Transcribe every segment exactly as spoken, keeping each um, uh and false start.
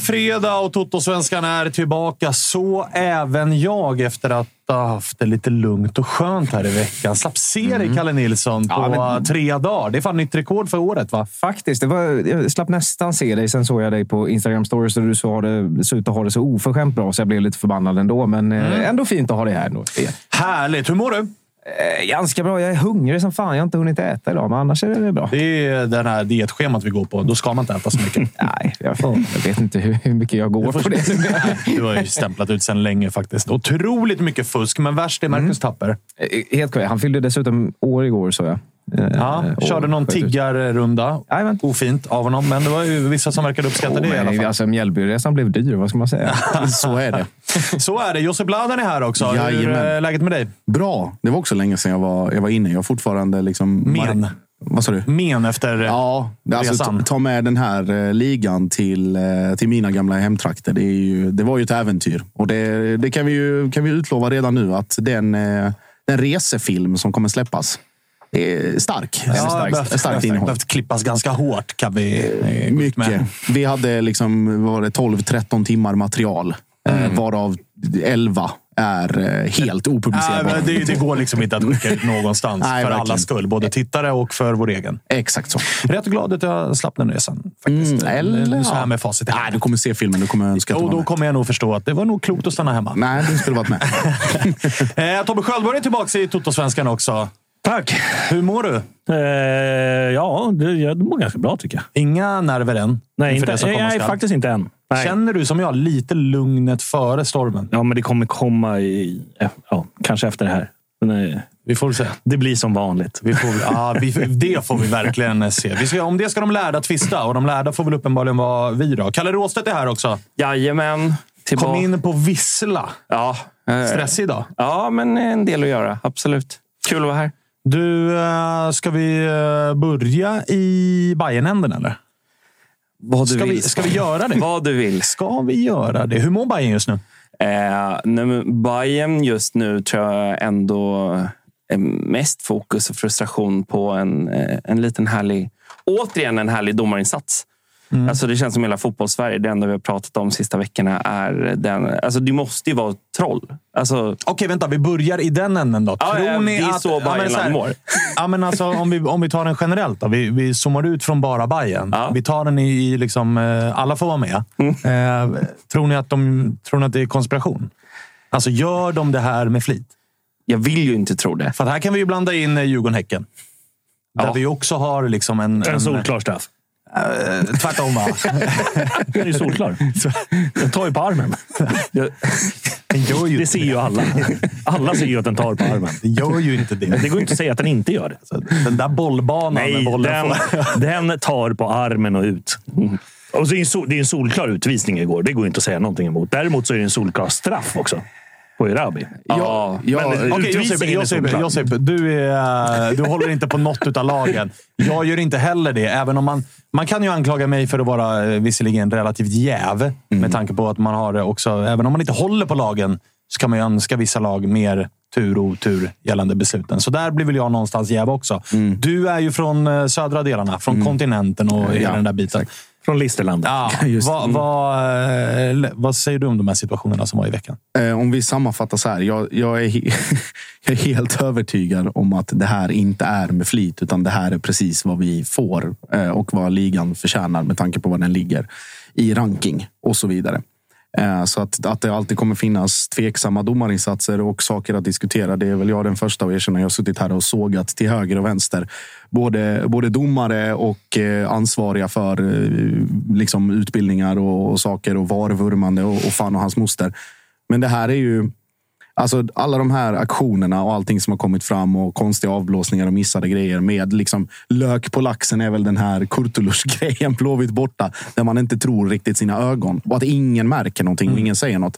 Fredag och Toto-svenskan är tillbaka, så även jag efter att ha haft det lite lugnt och skönt här i veckan. Slapp serie mm. Kalle Nilsson på ja, men... tre dagar. Det är fan nytt rekord för året, va? Faktiskt, det var, jag slapp nästan se dig. Sen såg jag dig på Instagram Stories och du såg det, såg ut att ha det så oförskämt bra så jag blev lite förbannad ändå. Men mm. ändå fint att ha dig här ändå. Härligt, hur mår du? Ganska bra. Jag är hungrig som fan. Jag har inte hunnit äta idag, men annars är det bra. Det är den här dietschemat vi går på. Då ska man inte äta så mycket. Nej, jag, får, jag vet inte hur, hur mycket jag går på det. Nej, du har ju stämplat ut sedan länge faktiskt. Otroligt mycket fusk, men värst är Marcus mm. Tapper. Helt korrekt. Han fyllde dessutom år igår, så jag. Ja, år, körde någon tiggarrunda. Amen. Ofint av honom, men det var ju vissa som verkade uppskatta oh, det i alla fall. Alltså, Mjällbyresan blev dyr, vad ska man säga? Så är det. Så är det. Josef Bladen är här också. Jajamän. Hur är läget med dig? Bra. Det var också länge sedan jag var, jag var inne. Jag fortfarande liksom... Men. Mar- vad sa du? Men efter ja, alltså, resan. Ta med den här eh, ligan till, eh, till mina gamla hemtrakter. Det, är ju, det var ju ett äventyr. Och det, det kan vi ju kan vi utlova redan nu att den, eh, den resefilm som kommer släppas är stark. Ja, stark, behövt, starkt innehåll. Behövt klippas ganska hårt kan vi... Eh, mycket. Med. Vi hade liksom, var det tolv tretton timmar material. Mm. Varav elva är helt opublicerbara. Äh, det, det går liksom inte att skicka ut någonstans. Nej, för alla skull. Både tittare och för vår egen. Exakt så. Rätt glad att jag slapp den resan. Faktiskt. Mm, eller så här med facit. Nej, du kommer se filmen. Du kommer önska att och då kommer jag nog förstå att det var nog klokt att stanna hemma. Nej, du skulle varit med. eh, Tobbe Sköldborg är tillbaka i Toto-svenskan också. Tack. Hur mår du? Eh, ja, det, jag mår ganska bra tycker jag. Inga nerver än? Nej, inte, det jag är faktiskt inte än. Nej. Känner du som jag lite lugnet före stormen? Ja, men det kommer komma i, ja, kanske efter det här. Nej. Vi får se. Det blir som vanligt. Vi får, ja, vi, det får vi verkligen se. Vi ska, om det ska de lärda tvista och de lärda får väl uppenbarligen vara vi då. Kalle Råstedt är här också. Jajamän. Tillbaka. Kom in på vissla. Ja. Stressig idag. Ja, men en del att göra. Absolut. Kul att vara här. Du, ska vi börja i Bajen-änden eller? Vad du ska vill. Vi, ska vi göra det? Vad du vill. Ska vi göra det? Hur mår Bajen just nu? Eh, nu Bajen just nu tror jag ändå mest fokus och frustration på en, en liten härlig, återigen en härlig domarinsats. Mm. Alltså det känns som hela fotbollssverige, det enda vi har pratat om de sista veckorna är den, alltså det måste ju vara troll. Alltså... Okej, okay, vänta, vi börjar i den änden då. Ja, tror ja, ni att så ja, men, så här, ja, men alltså om vi om vi tar den generellt då, vi vi zoomar ut från bara Bajen. Ja. Vi tar den i liksom alla får vara med. Mm. Eh, tror ni att de tror ni att det är konspiration? Alltså gör de det här med flit? Jag vill ju inte tro det. För här kan vi ju blanda in Djurgården-Häcken. Där ja. Vi också har liksom en en, en solklar straff. Uh, tvärtom va? Det är ju solklar. Den tar ju på armen. Den gör ju det, ser ju alla. Alla ser ju att den tar på armen. Den gör ju inte det. Det går inte att säga att den inte gör det. Så den där bollbanan. Nej, bollen den, den tar på armen och ut. Mm. Och så är en sol, det är en solklar utvisning igår. Det går inte att säga någonting emot. Däremot så är det en solklar straff också. På Erabi. Ja, ja. Men, okay, Josip, Josip, Josip, du, är, du håller inte på något utav lagen. Jag gör inte heller det. Även om man, man kan ju anklaga mig för att vara visserligen relativt jäv. Mm. Med tanke på att man har också... Även om man inte håller på lagen så kan man ju önska vissa lag mer tur och otur gällande besluten. Så där blir väl jag någonstans jäv också. Mm. Du är ju från södra delarna. Från mm. kontinenten och hela ja, den där biten. Exakt. Från Listerlandet. Ja, vad, vad, vad säger du om de här situationerna som var i veckan? Om vi sammanfattar så här. Jag, jag, är, he- jag är helt övertygad om att det här inte är med flit. Utan det här är precis vad vi får. Och vad ligan förtjänar med tanke på var den ligger. I ranking och så vidare. Så att, att det alltid kommer finnas tveksamma domarinsatser och saker att diskutera. Det är väl jag den första av er som jag har suttit här och sågat till höger och vänster. Både, både domare och ansvariga för liksom, utbildningar och, och saker och varvurmande och, och fan och hans moster. Men det här är ju... Alltså alla de här aktionerna och allting som har kommit fram och konstiga avblåsningar och missade grejer med liksom lök på laxen är väl den här Kurtulus-grejen blåvitt borta där man inte tror riktigt sina ögon och att ingen märker någonting och ingen säger något.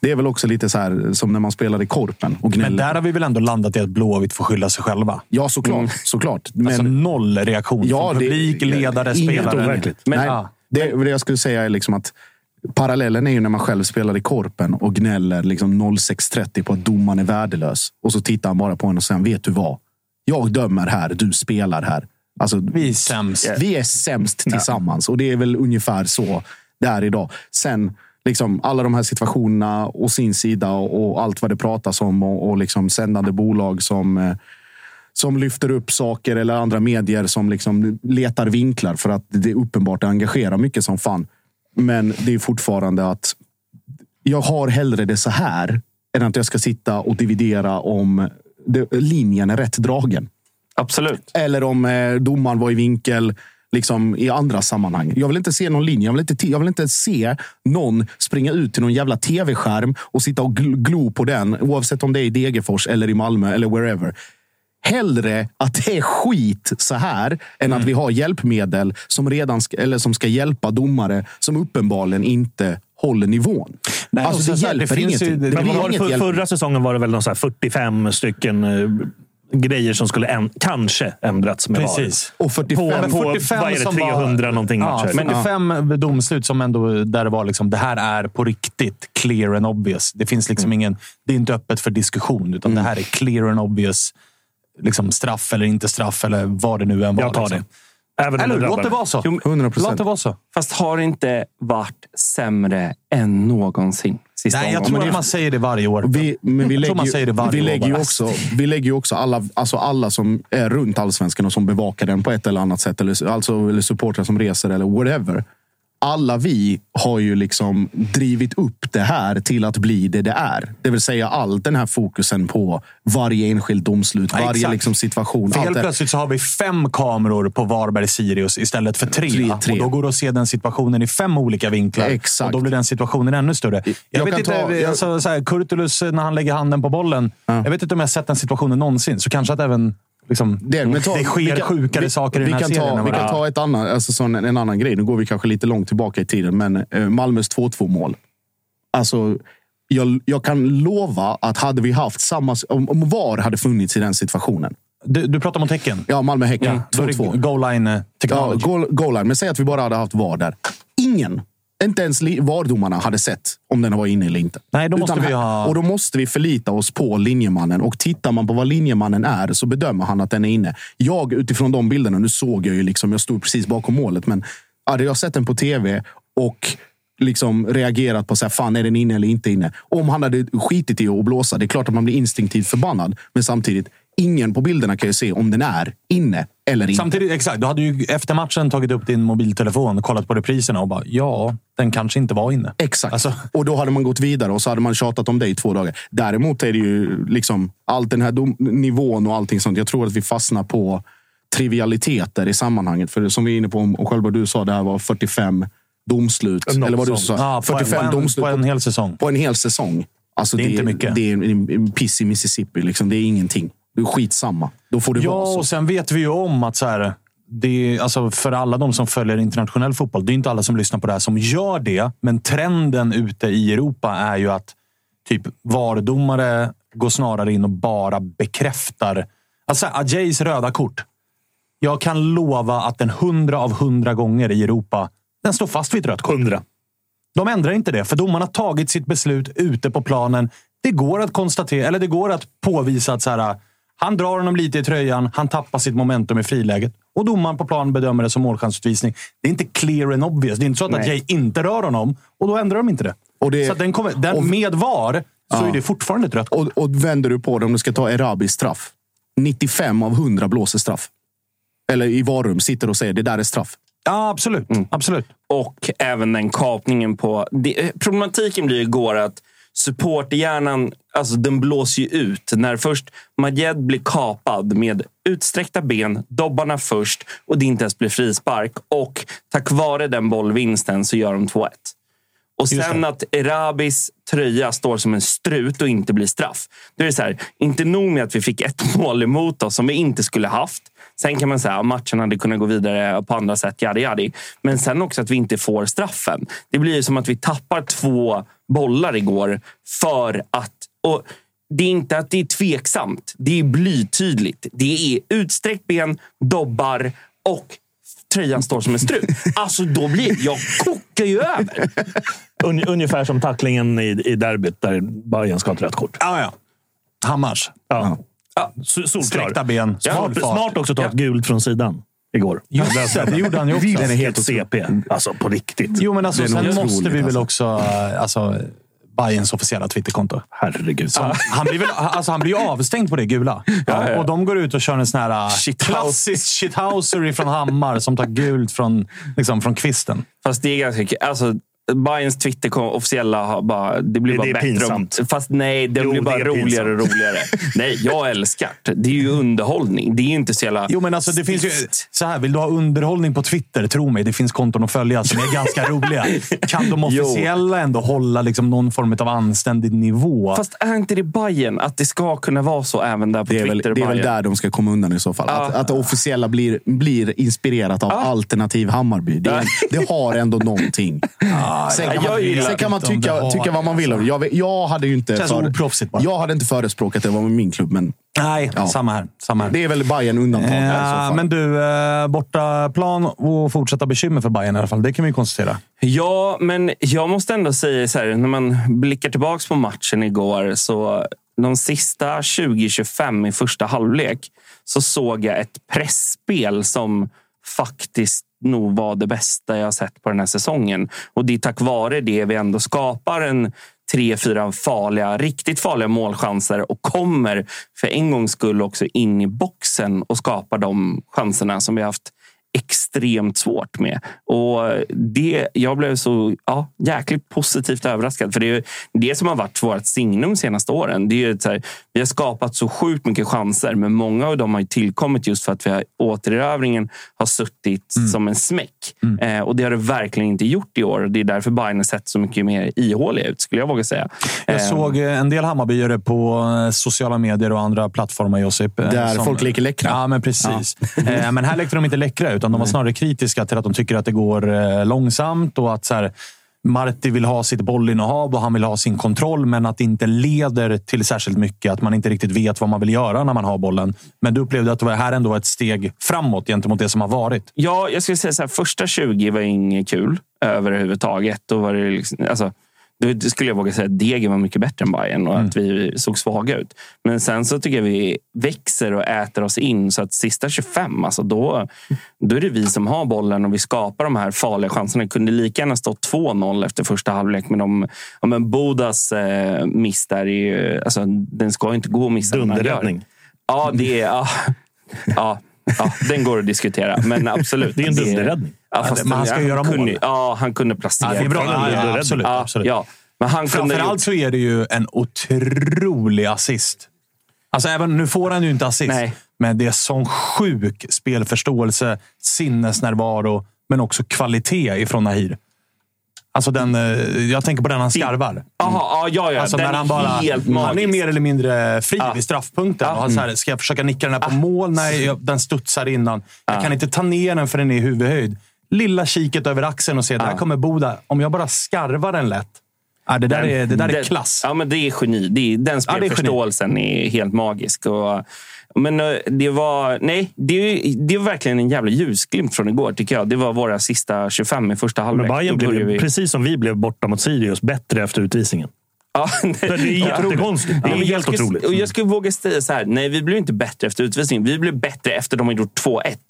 Det är väl också lite så här som när man spelade i Korpen och gnällde. Men där har vi väl ändå landat i att Blåvitt får skylla sig själva. Ja, såklart. Mm. såklart. Men, alltså noll reaktion ja, från publik, det, ledare, spelare. Men, Nej, ja. det, det jag skulle säga är liksom att parallellen är ju när man själv spelar i Korpen och gnäller liksom noll sex trettio på att domaren är värdelös. Och så tittar han bara på en och säger, vet du vad? Jag dömer här, du spelar här. Alltså, vi är sämst. Vi är sämst tillsammans. Och det är väl ungefär så där idag. Sen liksom alla de här situationerna och sin sida och, och allt vad det pratas om och, och liksom sändande bolag som... Eh, som lyfter upp saker eller andra medier som liksom letar vinklar för att det är uppenbart engagerar mycket som fan. Men det är fortfarande att jag har hellre det så här än att jag ska sitta och dividera om det, linjen är rätt dragen. Absolut. Eller om eh, domaren var i vinkel liksom, i andra sammanhang. Jag vill inte se någon linje. Jag vill inte, jag vill inte se någon springa ut till någon jävla tv-skärm och sitta och glo på den. Oavsett om det är i Degerfors eller i Malmö eller wherever. Hellre att det är skit så här än mm. att vi har hjälpmedel som, redan ska, eller som ska hjälpa domare som uppenbarligen inte håller nivån. Nej, alltså det, det hjälper ingenting. Det, det, det var för, förra säsongen var det väl någon så här fyrtiofem stycken... Uh, grejer som skulle änd- kanske ändrats med precis. Och fyrtiofem, på, på, fyrtiofem vad är det, trehundra var, någonting ja, fyrtiofem ja. Domslut som ändå där det var liksom, det här är på riktigt clear and obvious. Det finns liksom mm. ingen, det är inte öppet för diskussion utan mm. det här är clear and obvious liksom straff eller inte straff eller vad det nu än var. Jag tar liksom. det. Även eller, det låt det vara så. hundra procent. Låt det vara så. Fast har det inte varit sämre än någonsin? Sista Nej, jag gången. tror att man säger det varje år. Vi, men vi lägger, man säger det varje vi lägger år ju också, vi lägger ju också alla, alltså alla som är runt allsvenskan och som bevakar den på ett eller annat sätt. Eller, alltså, eller supportrar som reser eller whatever. Alla vi har ju liksom drivit upp det här till att bli det det är. Det vill säga all den här fokusen på varje enskild domslut, ja, varje liksom situation. För helt plötsligt så har vi fem kameror på Varberg Sirius istället för tre. tre, tre. Och då går det att se den situationen i fem olika vinklar. Exakt. Och då blir den situationen ännu större. Jag, jag vet inte, ta, jag... alltså, så här, Kurtulus när han lägger handen på bollen. Ja. Jag vet inte om jag sett den situationen någonsin. Så kanske att även... Liksom, det, ta, det sker kan, sjukare vi, saker i den här kan serien. Ta, vi kan ta ett annan, alltså sån, en annan grej. Nu går vi kanske lite långt tillbaka i tiden. Men eh, Malmös två två mål. Alltså, jag, jag kan lova att hade vi haft samma... Om, om VAR hade funnits i den situationen. Du, du pratar om Häcken? Ja, Malmö-Häcken. Ja, goal-line-teknologi. Ja, goal, goal-line. Men säg att vi bara hade haft VAR där. Ingen, inte ens VAR-domarna hade sett om den var inne eller inte. Nej, då måste Utan, vi ha... Och då måste vi förlita oss på linjemannen. Och tittar man på vad linjemannen är så bedömer han att den är inne. Jag utifrån de bilderna, nu såg jag ju liksom, jag stod precis bakom målet, men hade jag sett den på tv och liksom reagerat på så här, fan är den inne eller inte inne? Om han hade skitit i att blåsa, det är klart att man blir instinktivt förbannad. Men samtidigt, ingen på bilderna kan ju se om den är inne eller inte. Samtidigt, exakt. Du hade ju efter matchen tagit upp din mobiltelefon och kollat på repriserna och bara, ja, den kanske inte var inne. Exakt. Alltså. Och då hade man gått vidare och så hade man tjatat om det i två dagar. Däremot är det ju liksom all den här dom- nivån och allting sånt. Jag tror att vi fastnar på trivialiteter i sammanhanget. För som vi är inne på, om själva du sa, det här var fyrtiofem domslut. Någon eller vad du sa. Ah, fyrtiofem en, domslut. På en hel säsong. På en hel säsong. Alltså det är, det är, inte mycket. Det är en, en piss i Mississippi. Liksom. Det är ingenting. Det är skitsamma. Då får det ja, vara så. Och sen vet vi ju om att så här, det är, alltså för alla de som följer internationell fotboll, det är inte alla som lyssnar på det här som gör det, men trenden ute i Europa är ju att typ vardomare går snarare in och bara bekräftar. Alltså Ajay's röda kort. Jag kan lova att den hundra av hundra gånger i Europa, den står fast vid ett rött kort. Hundra. De ändrar inte det, för domarna har tagit sitt beslut ute på planen. Det går att konstatera, eller det går att påvisa att så här, han drar honom lite i tröjan, han tappar sitt momentum i friläget. Och domaren på plan bedömer det som målchansutvisning. Det är inte clear and obvious. Det är inte så att, att Jay inte rör honom, och då ändrar de inte det. Och det så att den kommer, den och, med var, så ja. Är det fortfarande ett rött kort. Och, och vänder du på det, om du ska ta Erabis straff. nittiofem av hundra blåser straff. Eller i varum sitter och säger, det där är straff. Ja, absolut. Mm. absolut. Och även den kapningen på... Det, problematiken blir igår att supporterhjärnan, alltså den blåser ju ut när först Majed blir kapad med utsträckta ben, dobbarna först, och det inte ens blir frispark, och tack vare den bollvinsten så gör de två ett. Och sen att Erabis tröja står som en strut och inte blir straff. Då är det så här, inte nog med att vi fick ett mål emot oss som vi inte skulle haft. Sen kan man säga att matchen hade kunnat gå vidare på andra sätt, yadi yadi. Men sen också att vi inte får straffen. Det blir ju som att vi tappar två bollar igår för att... Och det är inte att det är tveksamt. Det är blytydligt. Det är utsträckt ben, dobbar och tröjan står som en strut. Alltså då blir... Jag kokar ju över. Ungefär som tacklingen i, i derbyt där Bajen ska ha ett rött kort. Ah, ja, Hammars. Ja. Ah. Ja, sträckta ben. Smart, smart också ta ja. ett gult från sidan igår. Jo, det, det gjorde han ju också. Den är helt C P. Alltså på riktigt. Jo, men alltså, sen måste vi väl också... Alltså, Bajens officiella Twitterkonto. Herregud. Så, han blir väl, alltså, han blir ju avstängd på det gula. Ja, ja, ja. Och de går ut och kör en sån här shithouse. Klassisk shithousery från Hammar som tar gult från, liksom, från kvisten. Fast det är ganska... Alltså, Bajens Twitter officiella har bara, det blir det, bara det bättre pinsamt. Fast nej, det jo, blir bara det roligare och roligare. Nej, jag älskar det. Det är ju underhållning. Det är ju inte så jävla... Jo, men alltså det finns ju... Så här, vill du ha underhållning på Twitter? Tro mig, det finns konton att följa som är ganska roliga. Kan de officiella ändå hålla liksom någon form av anständig nivå? Fast är inte det Bajen att det ska kunna vara så även där på det Twitter? Väl, det är väl där de ska komma undan i så fall. Ah. Att, att det officiella blir, blir inspirerat av ah. alternativ Hammarby. Det, är, det har ändå någonting. Ah. Sen kan man, sen kan man tycka, tycka vad man vill om. Jag, jag hade ju inte för, jag hade inte förespråkat det var med min klubb, men nej, ja. samma här, samma här. Det är väl Bajen undantag eh, här, men du eh, borta plan och fortsätta bekymmer för Bajen i alla fall. Det kan vi konstatera. Ja, men jag måste ändå säga så här, när man blickar tillbaks på matchen igår, så de sista tjugo till tjugofem i första halvlek så såg jag ett pressspel som faktiskt nog var det bästa jag sett på den här säsongen. Och det är tack vare det vi ändå skapar en tre, fyra farliga, riktigt farliga målchanser och kommer för en gångs skull också in i boxen och skapar de chanserna som vi har haft extremt svårt med. Och det, jag blev så ja, jäkligt positivt överraskad, för det är det som har varit vårt signum senaste åren. Det är ju så här, vi har skapat så sjukt mycket chanser, men många av dem har ju tillkommit just för att vi har, återerövringen har suttit mm. som en smäck. Mm. Eh, och det har det verkligen inte gjort i år, och det är därför Bayern har sett så mycket mer ihåliga ut, skulle jag våga säga. Jag eh, såg en del Hammarbyare på sociala medier och andra plattformar, Josip. Där som, folk leker läckra. Ja, men precis. Ja. eh, men här lekte de inte läckra ut. Utan de var snarare kritiska till att de tycker att det går långsamt och att så här, Marti vill ha sitt bollinnehav och han vill ha sin kontroll, men att det inte leder till särskilt mycket, att man inte riktigt vet vad man vill göra när man har bollen. Men du upplevde att det här ändå var ett steg framåt gentemot det som har varit. Ja, jag skulle säga så här, första tjugo var inget kul överhuvudtaget. Då var det liksom, alltså, då skulle jag våga säga att Degen var mycket bättre än Bajen och mm. att vi såg svaga ut. Men sen så tycker jag vi växer och äter oss in, så att sista tjugofem, alltså då, då är det vi som har bollen och vi skapar de här farliga chanserna. Det kunde lika gärna stå två noll efter första halvlek, men de, ja, men Bodas eh, miss där är ju, alltså, den ska ju inte gå att missa. Dunderräddning. Ja, det är... Ja, ja, ja, den går att diskutera, men absolut. Det är en dunderräddning. Ja, fast man ska han göra mål. Kunde, ja, han kunde placera. Ja, det är bra. Ja, ja, absolut, ja, absolut. Ja. Men han kunde framförallt så är det ju en otrolig assist. Alltså även nu får han ju inte assist. Nej. Men det är sån sjuk spelförståelse, sinnesnärvaro, men också kvalitet ifrån Nahir. Alltså den, jag tänker på den han skarvar. Jaha, ja, ja. Alltså när han bara, är han är mer eller mindre fri ah. vid straffpunkten. Ah. Och han så här, ska jag försöka nicka den här på ah. mål? Nej, jag, den studsar innan. Ah. Jag kan inte ta ner den för den är i huvudhöjd. Lilla kiket över axeln och se, ah. där kommer Boda. Om jag bara skarvar den lätt. Ah, det, där den, är, det där är den, klass. Ja, men det är geni. Det är, den spelförståelsen ah, är, är helt magisk. Och... Men det var, nej, det, det var verkligen en jävla ljusglimt från igår tycker jag. Det var våra sista tjugofem i första halvlek. Men Bajen blev, vi... precis som vi blev borta mot Sirius, bättre efter utvisningen. Ja, det är jättekonstigt. Ja, det är helt otroligt. Och jag skulle våga säga så här, nej vi blev inte bättre efter utvisningen. Vi blev bättre efter de hade gjort två ett.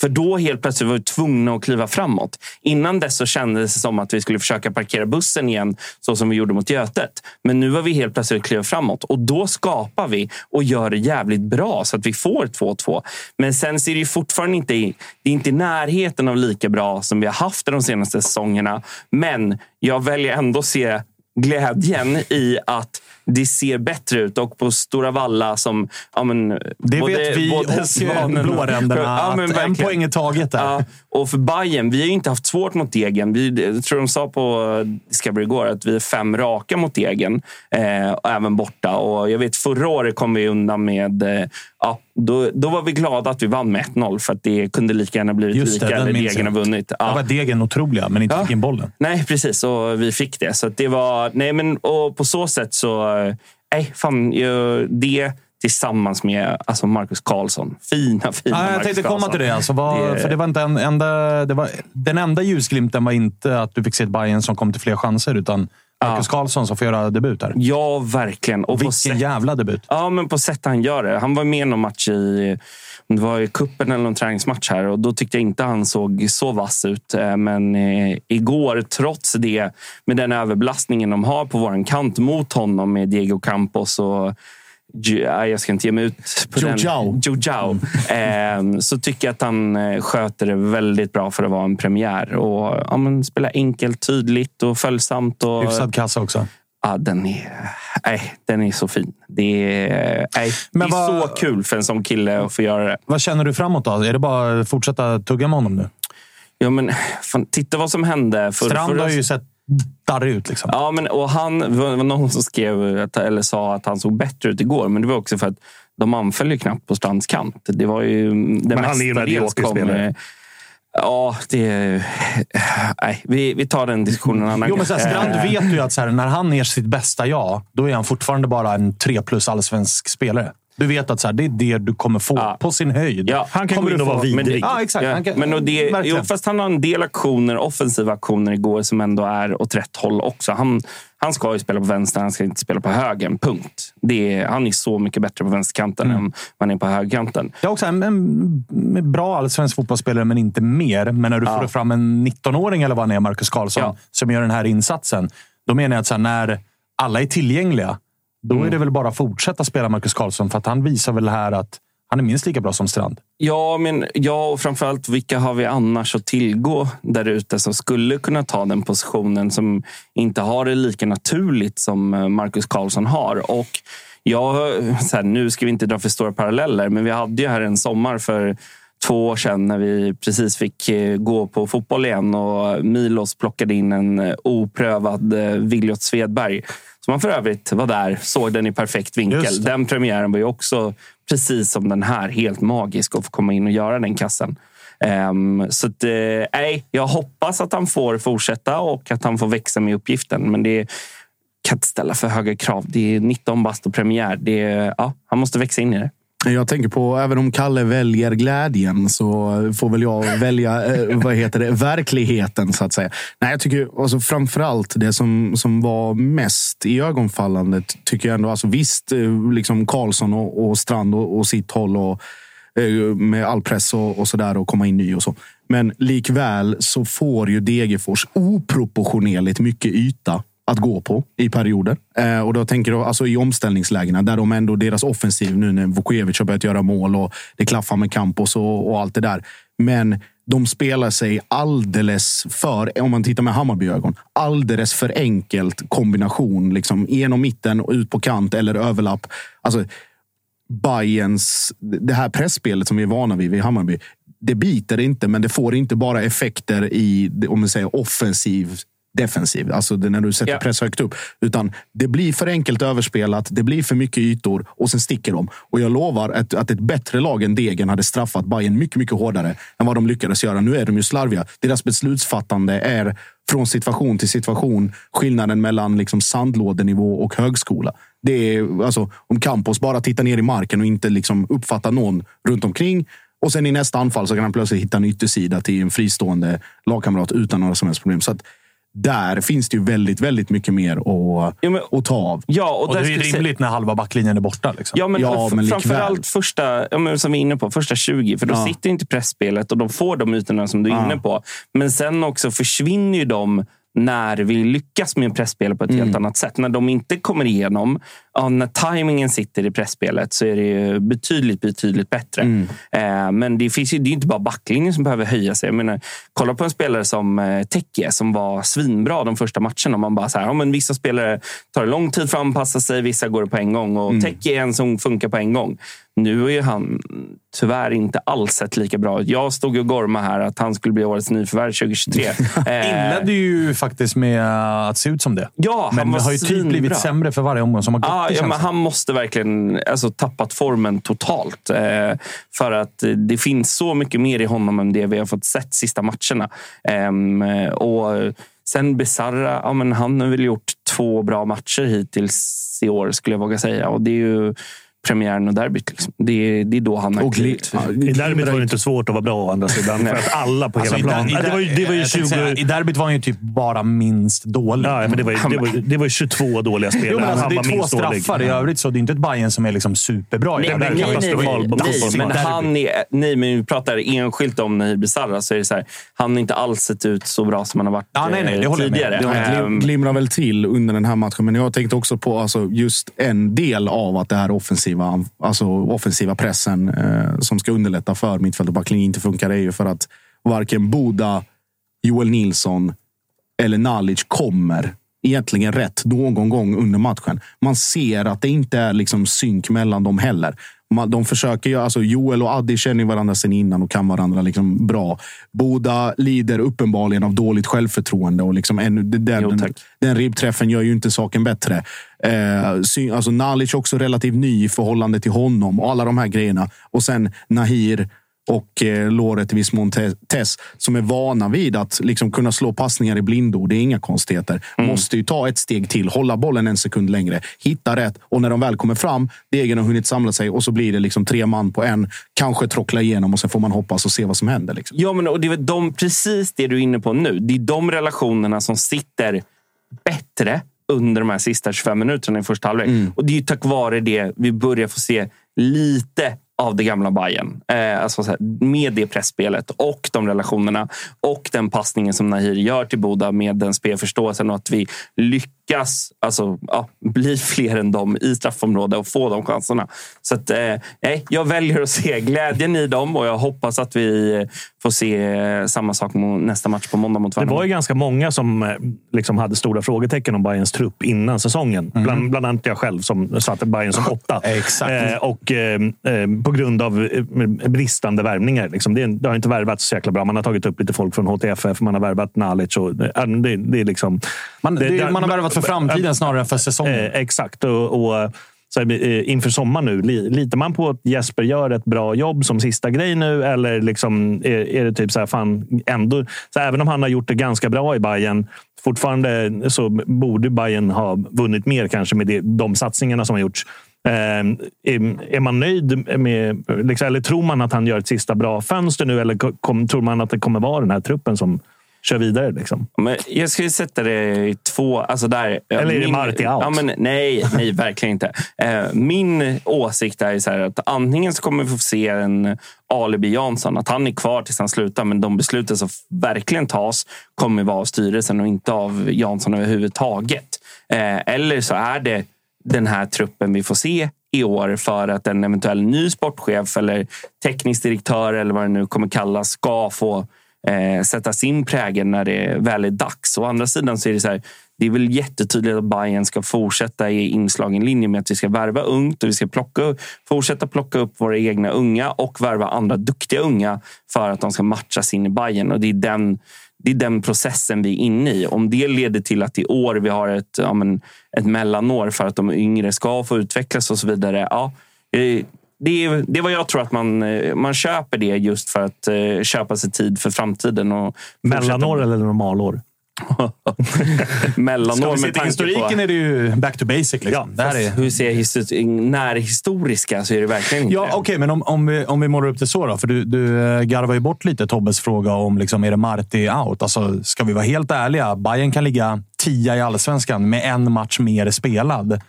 För då helt plötsligt var vi tvungna att kliva framåt. Innan dess så kändes det som att vi skulle försöka parkera bussen igen, så som vi gjorde mot Götet. Men nu var vi helt plötsligt kliva framåt. Och då skapar vi och gör det jävligt bra så att vi får två två. Men sen ser det ju fortfarande inte i, det är inte i närheten av lika bra som vi har haft de senaste säsongerna. Men jag väljer ändå se glädjen i att det ser bättre ut, och på Stora Valla som ja men det både, vet vi både och blåränderna ja, men en poäng är taget där. Ja, och för Bajen, vi har ju inte haft svårt mot Egen. Vi tror de sa på Discovery igår att vi är fem raka mot Egen eh, och även borta, och jag vet förra året kom vi undan med eh, ja då, då var vi glada att vi vann med ett noll, för att det kunde lika gärna blivit just lika det, eller Degen har vunnit. Ja. Det var Degen otroliga, men inte ja. fick in bollen. Nej, precis, och vi fick det. Så att det var, nej men och på så sätt så nej, fan, det tillsammans med alltså Marcus Karlsson. Fina, fina ja, jag Marcus tänkte komma Karlsson. Till det. Alltså, var, det... För det var inte en enda, det var, den enda ljusglimten var inte att du fick se ett Bajen som kom till fler chanser, utan Marcus ja. Karlsson som får göra debut här. Ja, verkligen. Och vilken sätt, jävla debut. Ja, men på sätt han gör det. Han var med i någon match i, det var i kuppen eller någon träningsmatch här, och då tyckte jag inte han såg så vass ut. Men eh, igår, trots det, med den överbelastningen de har på våran kant mot honom med Diego Campos och jag ska inte ge mig ut på den. Jojo. Mm. Så tycker jag att han sköter det väldigt bra för att vara en premiär. Och ja, men spelar enkelt, tydligt och följsamt. Och... hyfsad kassa också. Ja, den är, nej, den är så fin. Det är, nej, men det är vad, så kul för en sån kille att få göra det. Vad känner du framåt då? Är det bara att fortsätta tugga med honom nu? Ja, men fan, titta vad som hände. För, Strand för... har ju sett... där ut liksom. Ja, men och han var någon som skrev att, eller sa att han såg bättre ut igår, men det var också för att de anföll ju knappt på Strands kant. Det var ju det mesta. Ja, det nej, vi vi tar den diskussionen annan. Jo, men så här, Strand vet ju att så här, när han är sitt bästa jag, då är han fortfarande bara en tre plus allsvensk spelare. Du vet att så här, det är det du kommer få ja. på sin höjd. Ja, han kan kommer gå in och vara vidrig. Ja, exakt. Ja. Han kan, men och det, jo, fast han har en del aktioner, offensiva aktioner igår som ändå är åt rätt håll också. Han, han ska ju spela på vänster, han ska inte spela på högen, punkt. Det är, han är så mycket bättre på vänsterkanten mm. än man är på högerkanten. Jag är också en, en bra allsvensk fotbollsspelare, men inte mer. Men när du ja. får fram en nittonåring eller vad han är, Marcus Karlsson, ja. som gör den här insatsen, då menar jag att så här, när alla är tillgängliga, då är det väl bara att fortsätta spela Marcus Karlsson, för att han visar väl här att han är minst lika bra som Strand. Ja, men ja, och framförallt vilka har vi annars att tillgå där ute som skulle kunna ta den positionen, som inte har det lika naturligt som Marcus Karlsson har. Och jag, så här, nu ska vi inte dra för stora paralleller, men vi hade ju här en sommar för två år sedan när vi precis fick gå på fotboll igen, och Milos plockade in en oprövad Viljot Svedberg. Man för övrigt var där, såg den i perfekt vinkel. Den premiären var ju också precis som den här, helt magisk att få komma in och göra den kassen. Um, så att, nej, jag hoppas att han får fortsätta och att han får växa med uppgiften. Men det kan inte ställa för höga krav. Det är nitton bast och premiär. Det, ja, han måste växa in i det. Jag tänker på, även om Kalle väljer glädjen så får väl jag välja vad heter det, verkligheten så att säga. Nej, jag tycker alltså, framförallt det som, som var mest i ögonfallande tycker jag ändå, alltså visst liksom Karlsson och, och Strand och, och sitt håll och med all press och, och sådär och komma in ny och så. Men likväl så får ju Degerfors oproportionerligt mycket yta att gå på i perioder. Eh, och då tänker jag alltså i omställningslägena där de ändå, deras offensiv nu när Vukovic har börjat göra mål och det klaffar med Campos och, och allt det där. Men de spelar sig alldeles för, om man tittar med Hammarby-ögon, alldeles för enkelt kombination liksom genom mitten och ut på kant eller överlapp. Alltså Bajens, det här pressspelet som vi är vana vid vid Hammarby, det biter inte, men det får inte bara effekter i, om man säger offensiv defensiv, alltså när du sätter yeah. press högt upp, utan det blir för enkelt överspelat, det blir för mycket ytor och sen sticker de. Och jag lovar att, att ett bättre lag än Degen hade straffat Bajen mycket, mycket hårdare än vad de lyckades göra. Nu är de ju slarviga. Deras beslutsfattande är från situation till situation skillnaden mellan liksom sandlådenivå och högskola. Det är, alltså, om Campos bara tittar ner i marken och inte liksom uppfattar någon runt omkring, och sen i nästa anfall så kan han plötsligt hitta en yttersida till en fristående lagkamrat utan några som helst problem. Så att där finns det ju väldigt, väldigt mycket mer att, ja, men, att ta av. Ja, och, och det är ju rimligt när halva backlinjen är borta. Liksom. Ja, men, ja, f- men framförallt första, ja, men som vi är inne på, första tjugo. För då ja. sitter inte pressspelet och de får de ytorna som du är ja. inne på. Men sen också försvinner ju de när vi lyckas med pressspelet på ett mm. helt annat sätt. När de inte kommer igenom, ja, när tajmingen sitter i pressspelet så är det ju betydligt, betydligt bättre. Mm. Eh, men det finns ju, det är inte bara backlinjen som behöver höja sig. Jag menar, kolla på en spelare som eh, Teke som var svinbra de första matcherna. Man bara så här, ja, men vissa spelare tar lång tid för att anpassa sig, vissa går på en gång. Och mm. Teke är en som funkar på en gång. Nu är ju han tyvärr inte alls sett lika bra. Jag stod ju och gormade här att han skulle bli årets nyförvärv tjugohundratjugotre. eh, Inledde ju faktiskt med att se ut som det. Ja, men han var det har ju typ blivit sämre för varje omgång som har gått. Ah, ja, men han måste verkligen alltså, tappat formen totalt. Eh, för att det finns så mycket mer i honom än det vi har fått sett sista matcherna. Eh, och sen Besarra, ja, men han har väl gjort två bra matcher hittills i år skulle jag våga säga. Och det är ju premiären och derbyt. Liksom. Det, det är då han har klivit. Ja, i derbyt var det inte svårt att vara bra å andra sidan. För att alla på alltså hela planen. Det var ju, det var ju tjugo... säga, i derbyt var han ju typ bara minst dålig. Ja, men det var ju, det var, det var ju tjugotvå dåliga spelare. Jo, men alltså, han det är två straffar dålig. I övrigt så det är inte ett Bayern som är liksom superbra. Nej, nej, nej, nej, nej, nej, men han är, nej, men vi pratar enskilt om Nahir Besarra så är det så här, han har inte alls sett ut så bra som han har varit ja, nej, nej, det tidigare. Det glimrar väl till under den här matchen, men jag tänkte också på alltså, just en del av att det här offensiva alltså offensiva pressen eh, som ska underlätta för mittfält och backlinje inte funkar är ju för att varken Boda, Joel Nilsson eller Nalic kommer egentligen rätt någon gång under matchen. Man ser att det inte är liksom synk mellan dem heller. Man, de försöker ju, alltså Joel och Addi känner varandra sen innan och kan varandra liksom bra. Boda lider uppenbarligen av dåligt självförtroende och liksom en, den, jo, den, den ribbträffen gör ju inte saken bättre. Eh, syn, alltså Nalic också relativt ny i förhållande till honom och alla de här grejerna. Och sen Nahir och eh, Loret Vismontes som är vana vid att liksom kunna slå passningar i blindo. Det är inga konstigheter. Mm. Måste ju ta ett steg till, hålla bollen en sekund längre, hitta rätt och när de väl kommer fram, Degen har hunnit samla sig och så blir det liksom tre man på en, kanske trockla igenom och sen får man hoppas och se vad som händer. Liksom. Ja, men och det är de, precis det du är inne på nu. Det är de relationerna som sitter bättre under de här sista tjugofem minuterna i första halvlek. Mm. Och det är ju tack vare det vi börjar få se lite av det gamla Bajen. Eh, alltså så här, med det pressspelet och de relationerna och den passningen som Nahir gör till Boda med den spelförståelsen och att vi lyckas alltså, ja, bli fler än dem i straffområdet och få de chanserna. Så att, eh, jag väljer att se glädjen i dem och jag hoppas att vi får se samma sak nästa match på måndag mot Värnamo. Det var ju ganska många som liksom hade stora frågetecken om Bajens trupp innan säsongen. Mm. Bland, bland annat jag själv som satte Bajen som åtta. Exakt. Eh, och eh, på grund av bristande värvningar. Liksom. Det, det har inte värvat så jäkla bra. Man har tagit upp lite folk från H T F F. Man har värvat Nalic. Och, det, det är liksom, man, det, det, man har värvat för framtiden äh, snarare än för säsongen. Eh, exakt. Och, och så här, inför sommar nu, litar man på att Jesper gör ett bra jobb som sista grej nu? Eller liksom, är, är det typ så här, fan, ändå... Så även om han har gjort det ganska bra i Bayern fortfarande så borde Bayern ha vunnit mer kanske med det, de satsningarna som har gjorts. Är man nöjd med, eller tror man att han gör ett sista bra fönster nu, eller tror man att det kommer vara den här truppen som kör vidare liksom? Men jag skulle sätta det i två, alltså där, eller är min, det Marti out? Ja, men nej, nej, verkligen inte. Min åsikt är så här att antingen så kommer vi få se en alibi Jansson, att han är kvar tills han slutar, men de besluten som verkligen tas kommer vara av styrelsen och inte av Jansson överhuvudtaget. Eller så är det den här truppen vi får se i år för att en eventuell ny sportchef eller teknisk direktör eller vad det nu kommer kallas ska få eh, sätta sin prägel när det väl är dags. Å andra sidan så är det så här, det är väl jättetydligt att Bajen ska fortsätta i inslagen linje med att vi ska värva ungt och vi ska plocka, fortsätta plocka upp våra egna unga och värva andra duktiga unga för att de ska matchas in i Bajen, och det är den Det är den processen vi är inne i. Om det leder till att i år vi har ett, ja men, ett mellanår för att de yngre ska få utvecklas och så vidare. Ja, det är, det är vad jag tror att man, man köper det just för att köpa sig tid för framtiden. Och mellanår eller normalår? Mellanår med tanke historiken på... är det ju back to basic liksom. Ja, det här är... Hur ser histori- när historiska så är det verkligen inte. Ja, okej, okay, men om, om, vi, om vi målar upp det så då. För du, du garvar ju bort lite Tobbes fråga om liksom, är det Marti out? Alltså, ska vi vara helt ärliga, Bajen kan ligga tia i Allsvenskan med en match mer spelad.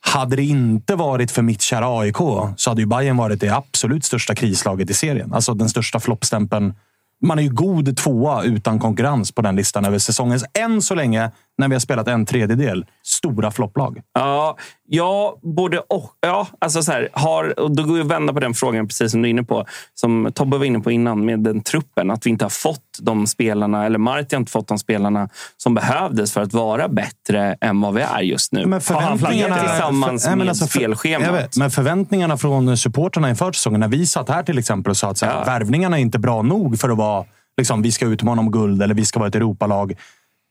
Hade det inte varit för mitt kära A I K så hade ju Bajen varit det absolut största krislaget i serien. Alltså den största floppstämpeln. Man är ju god tvåa utan konkurrens på den listan över säsongens än så länge när vi har spelat en tredjedel stora flopplag. Ja, ja, både och. Ja, alltså så här, har, och då går vi och vända på den frågan precis som du är inne på. Som Tobbe var inne på innan med den truppen. Att vi inte har fått de spelarna, eller Marti har inte fått de spelarna som behövdes för att vara bättre än vad vi är just nu. Men förväntningarna tillsammans för, med alltså spelschemat. Vet, men förväntningarna från supporterna inför säsongen, när vi satt här till exempel och sa att så här, ja. värvningarna är inte bra nog för att vara, liksom, vi ska utmana om guld eller vi ska vara ett Europalag.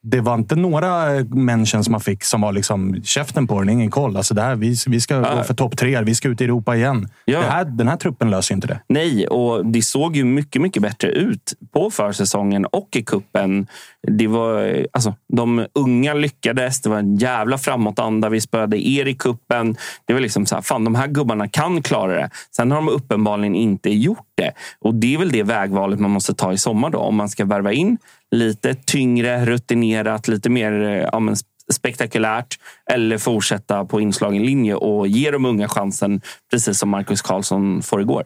Det var inte några människor som man fick som var liksom käften på den, ingen koll. Alltså det här, vi, vi ska ja. gå för topp tre, vi ska ut i Europa igen. Ja. Det här, den här truppen löser inte det. Nej, och det såg ju mycket, mycket bättre ut på försäsongen och i kuppen. Det var, alltså, de unga lyckades, det var en jävla framåtanda, vi spöade er i kuppen. Det var liksom så här, fan, de här gubbarna kan klara det. Sen har de uppenbarligen inte gjort det. Och det är väl det vägvalet man måste ta i sommar då, om man ska värva in lite tyngre, rutinerat, lite mer ja, men spektakulärt, eller fortsätta på inslagen linje och ge de unga chansen, precis som Marcus Karlsson får igår.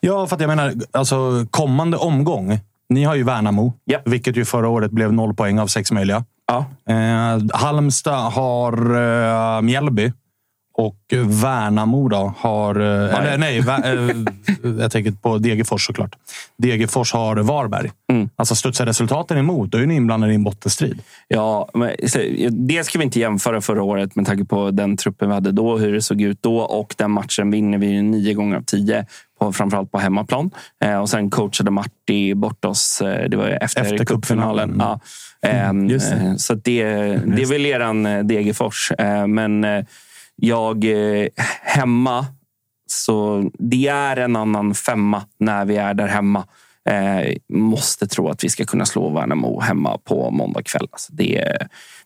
Ja, för att jag menar, alltså kommande omgång, ni har ju Värnamo, ja. vilket ju förra året blev noll poäng av sex möjliga. Ja. Eh, Halmstad har eh, Mjällby och Värnamo då har... Eh, nej, nej va, eh, jag tänker på Degerfors såklart. Degerfors har Varberg. Mm. Alltså studsar resultaten emot, då är ni inblandade i en bottenstrid. Ja, men det ska vi inte jämföra förra året med tanke på den truppen vi hade då, hur det såg ut då, och den matchen vinner vi nio gånger av tio. På, framförallt på hemmaplan. Eh, och sen coachade Marti bort oss. Eh, det var ju efter, efter cupfinalen. Mm. Ja. Eh, mm, just det. Eh, så det, mm, det är väl eran Degerfors. Eh, men eh, jag eh, hemma, så det är en annan femma när vi är där hemma. Eh, måste tro att vi ska kunna slå Värnamo hemma på måndag kväll. Alltså det är,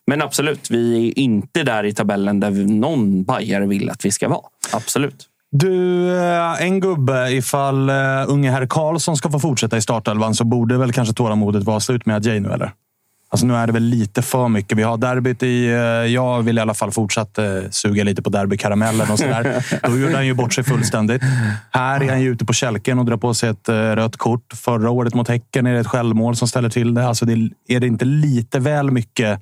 men absolut, vi är inte där i tabellen där vi, någon bajare vill att vi ska vara. Absolut. Du, en gubbe, ifall unge herr Karlsson ska få fortsätta i startelvan så borde väl kanske tålamodet vara slut med Adjei nu, eller? Alltså nu är det väl lite för mycket. Vi har derbyt i... Jag vill i alla fall fortsatt suga lite på derbykaramellen och sådär. Då gjorde han ju bort sig fullständigt. Här är han ju ute på kälken och drar på sig ett rött kort. Förra året mot Häcken är det ett självmål som ställer till det. Alltså det, är det inte lite väl mycket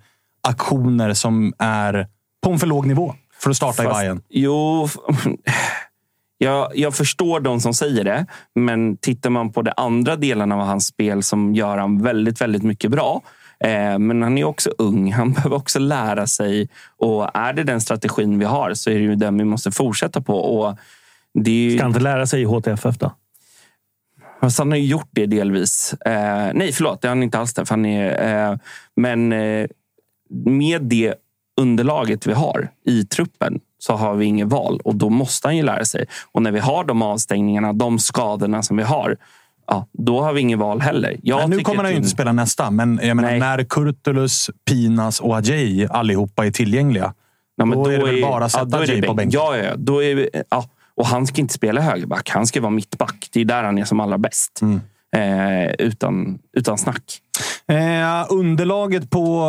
aktioner som är på en för låg nivå för att starta Fast, i Bajen? Jo... Jag, jag förstår de som säger det, men tittar man på de andra delarna av hans spel som gör han väldigt, väldigt mycket bra. Eh, men han är också ung, han behöver också lära sig, och är det den strategin vi har så är det ju den vi måste fortsätta på. Och det är ju... Ska han inte lära sig i H T F F då? Fast han har ju gjort det delvis. Eh, nej, förlåt, det är han inte alls där. För han är, eh, men eh, med det underlaget vi har i truppen så har vi ingen val, och då måste han ju lära sig. Och när vi har de avstängningarna, de skadorna som vi har, ja, då har vi ingen val heller. Jag nu kommer han ju inte spela nästa, men jag menar, när Kurtulus, Pinas och Adjei allihopa är tillgängliga, Ja, men då, då är det väl bara att sätta J på bänken. Ja, ja, då är, ja. Och han ska inte spela högerback. Han ska vara mittback. Det är där han är som allra bäst. Mm. Eh, utan, utan snack. Eh, underlaget på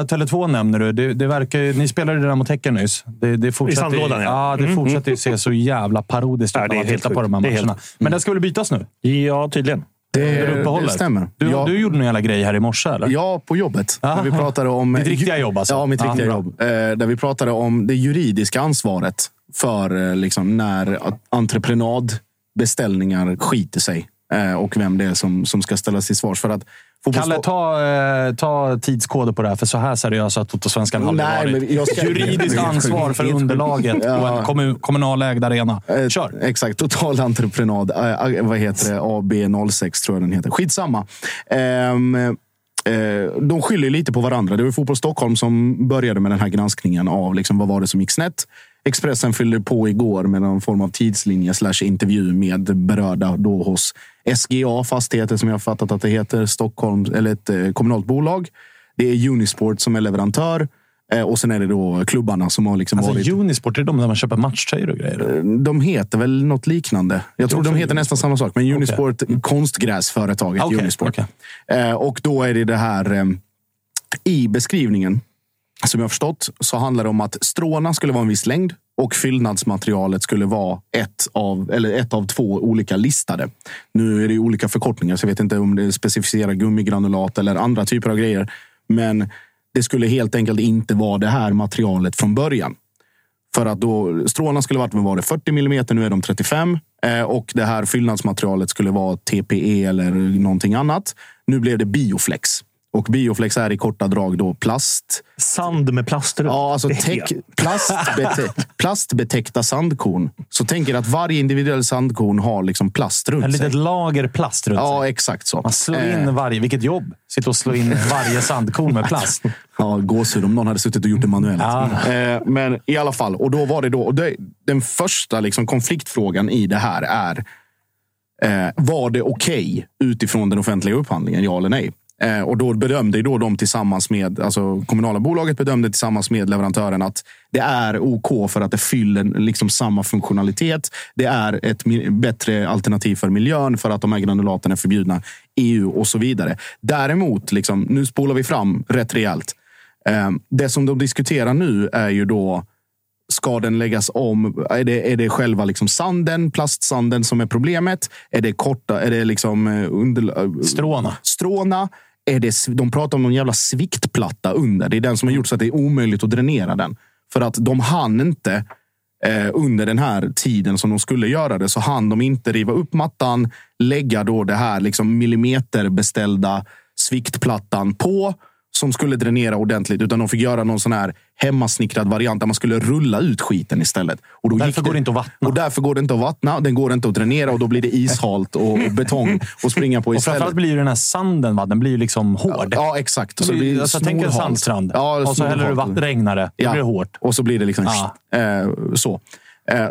uh, Tele två nämner du. Det, det verkar ju, ni spelade det där mot Häcken nyss. Det, det i sandlådan, ja. Ja, det mm. fortsätter ju se så jävla parodiskt ut när man tittar på de här matcherna. Helt... Men det ska väl bytas nu? Ja, tydligen. Det, det stämmer. Du, ja. du gjorde någon jävla grej här i morse, eller? Ja, på jobbet. Där vi pratade om... Ditt riktiga jobb, alltså. Ja, mitt riktiga Aha. jobb. Eh, där vi pratade om det juridiska ansvaret för liksom, när entreprenadbeställningar skiter sig. Eh, och vem det är som, som ska ställas till svars. För att Kalle, ta, eh, ta tidskoder på det här, för så här seriösa att Totosvenskan har varit. Jag ska... Juridiskt ansvar för underlaget på ja. en kommun, kommunalägd arena. Kör! Eh, exakt, total entreprenad. Eh, vad heter det? A B noll sex tror jag den heter. Skitsamma. Eh, eh, de skyller lite på varandra. Det var Fotboll Stockholm som började med den här granskningen av liksom, vad var det som gick snett. Expressen fyllde på igår med någon form av tidslinje slash intervju med berörda då hos S G A Fastigheter, som jag har fattat att det heter, Stockholm, eller ett kommunalt bolag. Det är Unisport som är leverantör. Och sen är det då klubbarna som har liksom alltså, varit... Unisport, är de där man köper matchtröjor och grejer? De heter väl något liknande. Jag tror de heter Unisport. Nästan samma sak. Men Unisport, okay. Konstgräsföretaget okay. Unisport. Okay. Och då är det det här i beskrivningen. Som jag har förstått så handlar det om att stråna skulle vara en viss längd och fyllnadsmaterialet skulle vara ett av, eller ett av två olika listade. Nu är det ju olika förkortningar så jag vet inte om det specificerar gummigranulat eller andra typer av grejer. Men det skulle helt enkelt inte vara det här materialet från början. För att då stråna skulle varit, var det fyrtio millimeter, nu är de trettiofem. Och det här fyllnadsmaterialet skulle vara T P E eller någonting annat. Nu blev det bioflex. Och bioflex är i korta drag då plast. Sand med plaster. Ja, alltså täck, plastbete, plastbetäckta sandkorn. Så tänker att varje individuell sandkorn har liksom plast runt sig. En litet lager plast runt sig. Ja, exakt så. Man slår eh. in varje, vilket jobb. Sitta och slå in varje sandkorn med plast. Ja, gåshud om någon hade suttit och gjort det manuellt. Ja. Eh, men i alla fall, och då var det då, och det, den första liksom konfliktfrågan i det här är eh, var det okej okay utifrån den offentliga upphandlingen, ja eller nej? Och då bedömde då de tillsammans med, alltså kommunala bolaget bedömde tillsammans med leverantören att det är OK för att det fyller liksom samma funktionalitet. Det är ett bättre alternativ för miljön för att de här granulaten är förbjudna E U och så vidare. Däremot, liksom, nu spolar vi fram rätt rejält. Det som de diskuterar nu är ju då, ska den läggas om? Är det, är det själva liksom sanden, plastsanden som är problemet? Är det korta? Är det liksom under, stråna? Stråna. Är det, de pratar om någon jävla sviktplatta under. Det är den som har gjort så att det är omöjligt att dränera den. För att de hann inte eh, under den här tiden som de skulle göra det, så hann de inte riva upp mattan, lägga då det här liksom millimeterbeställda sviktplattan på, som skulle dränera ordentligt, utan de fick göra någon sån här hemmasnickrad variant där man skulle rulla ut skiten istället. Och då därför gick det, går det inte att vattna. Och därför går det inte att vattna, den går inte att dränera och då blir det ishalt och betong och springa på istället. Och framförallt blir ju den här sanden, va? Den blir ju liksom hård. Ja, ja exakt. Och så blir, alltså, tänk en sandstrand. Ja, och så häller du vatten, regnar det. Ja. Det blir hårt. Och så blir det liksom ah. eh, så.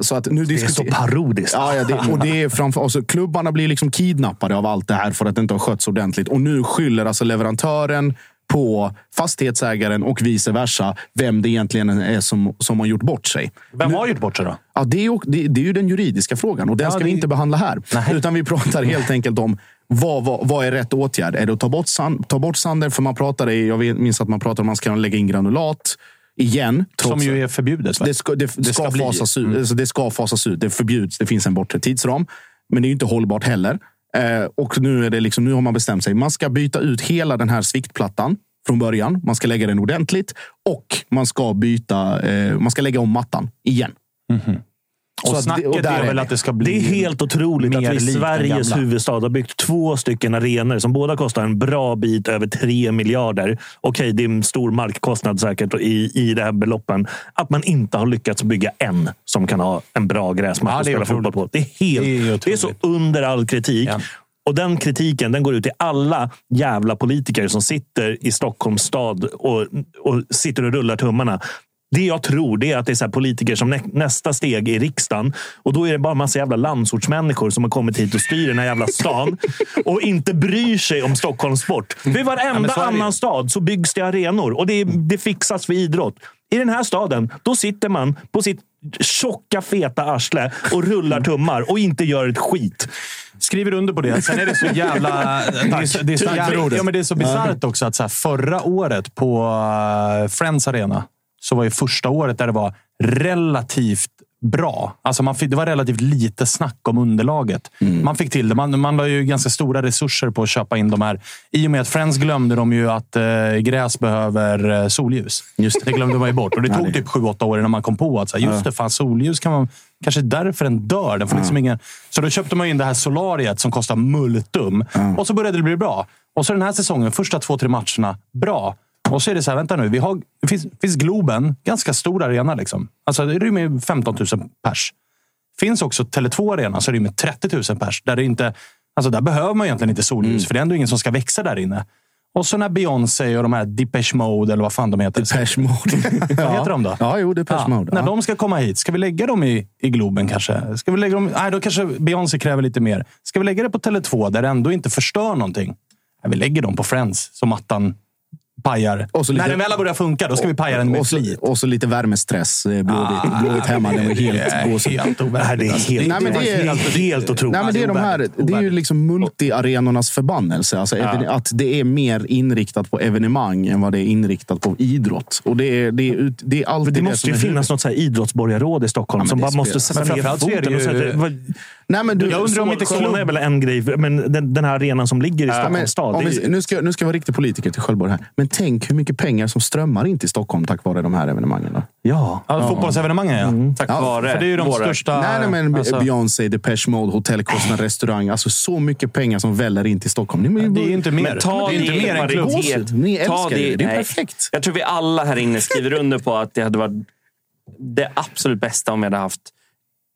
Så att nu det är så parodiskt. Ja, ja, det, och det är framför, alltså, klubbarna blir liksom kidnappade av allt det här för att det inte har skötts ordentligt. Och nu skyller alltså leverantören på fastighetsägaren och vice versa vem det egentligen är som, som har gjort bort sig. Vem nu, har gjort bort sig då? Ja, det, är, det, det är ju den juridiska frågan och den ja, ska det... vi inte behandla här. Nej. Utan vi pratar helt enkelt om vad, vad, vad är rätt åtgärd? Är det att ta bort, sand, ta bort sanden? För man pratar, jag minns att man pratar om att man ska lägga in granulat igen. Som ju är förbjudet. Det ska, det, det det ska, ska fasas ut, mm. alltså, det ska fasas ut. Det förbjuds. Det finns en bortre tidsram. Men det är ju inte hållbart heller. Och nu, är det liksom, nu har man bestämt sig. Man ska byta ut hela den här sviktplattan från början. Man ska lägga den ordentligt. Och man ska, byta, eh, man ska lägga om mattan igen. Mm-hmm. Och, och snacket och är väl att det ska bli... Det är helt otroligt att vi i Sveriges huvudstad har byggt två stycken arenor som båda kostar en bra bit över tre miljarder. Okej, det är en stor markkostnad säkert i, i det här beloppen. Att man inte har lyckats bygga en som kan ha en bra gräsmatch ja, att spela fotboll på. Det är, helt, det är, det är så under all kritik. Ja. Och den kritiken, den går ut till alla jävla politiker som sitter i Stockholms stad och, och sitter och rullar tummarna. Det jag tror det är att det är så här politiker som nä- nästa steg i riksdagen. Och då är det bara en massa jävla landsortsmänniskor som har kommit hit och styr den här jävla stan. Och inte bryr sig om Stockholms sport. För i varenda ja, annan stad så byggs det arenor. Och det, det fixas för idrott. i den här staden, då sitter man på sitt tjocka, feta arsle och rullar tummar och inte gör ett skit. Skriver under på det. Sen är det så jävla... det är så, det är så jävla, ja, men det är så bizarrt också att så här, förra året på Friends Arena så var ju första året där det var relativt bra. Alltså man fick, det var relativt lite snack om underlaget. Mm. Man fick till det. Man, man la ju ganska stora resurser på att köpa in de här. I och med att Friends glömde de ju att eh, gräs behöver eh, solljus. Just det. Det glömde man ju bort. Och det tog typ sju åtta år innan man kom på att så här, just det, fan, solljus kan man... Kanske därför den dör. Den får liksom ingen... Så då köpte man in det här solariet som kostar multum. Mm. Och så började det bli bra. Och så den här säsongen, första två, tre matcherna, bra. Och så är det så här, vänta nu, vi har, det finns, finns Globen, ganska stor arena liksom. Alltså det rymmer femton tusen pers. Finns också Tele två arena så rymmer trettio tusen pers. Där det inte, alltså där behöver man egentligen inte solljus, mm. för det är ändå ingen som ska växa där inne. Och så när Beyoncé och de här Depeche Mode, eller vad fan de heter. Depeche Mode. Vad heter de då? Ja, jo, Depeche Mode. Ja, när ja. de ska komma hit, ska vi lägga dem i, i Globen kanske? Ska vi lägga dem, nej, då kanske Beyoncé kräver lite mer. Ska vi lägga det på Tele två där det ändå inte förstör någonting? Nej, vi lägger dem på Friends, som mattan... pajar. Och så lite, när den väl börjar funka, då ska och, vi paja den med och så, flit. Och så lite värmestress. Blodigt, ah, blodigt hemma. Den är helt, helt gåsigt. Det här är helt, nej, men det är, helt, helt otroligt. Nej, men det, är de här, det är ju liksom multiarenornas förbannelse. Alltså, ja. Att det är mer inriktat på evenemang än vad det är inriktat på idrott. Och det är, det är, det är alltid det, det måste det ju finnas något så här idrottsborgarråd i Stockholm, ja, som bara måste sätta ner foten och sätta... Nej, men du, jag undrar om inte Solna är väl en grej, men den, den här arenan som ligger i Stockholms ja, stad. Om vi, nu ska nu ska vara riktig politiker till Sköldborg här. Men tänk hur mycket pengar som strömmar in till Stockholm tack vare de här evenemangen. Ja, ja, ja. Fotbollsevenemangen, ja. Mm. Tack ja, vare. För det är ju de våra största... Nej, nej men alltså... Beyoncé, Depeche Mode, hotellkostnader, restaurang. Alltså så mycket pengar som väller in till Stockholm. Ni, men, det är ju inte mer. Men ta det, det inte mer än klubbet. Ni älskar det. Det, det är perfekt. Jag tror vi alla här inne skriver under på att det hade varit det absolut bästa om vi hade haft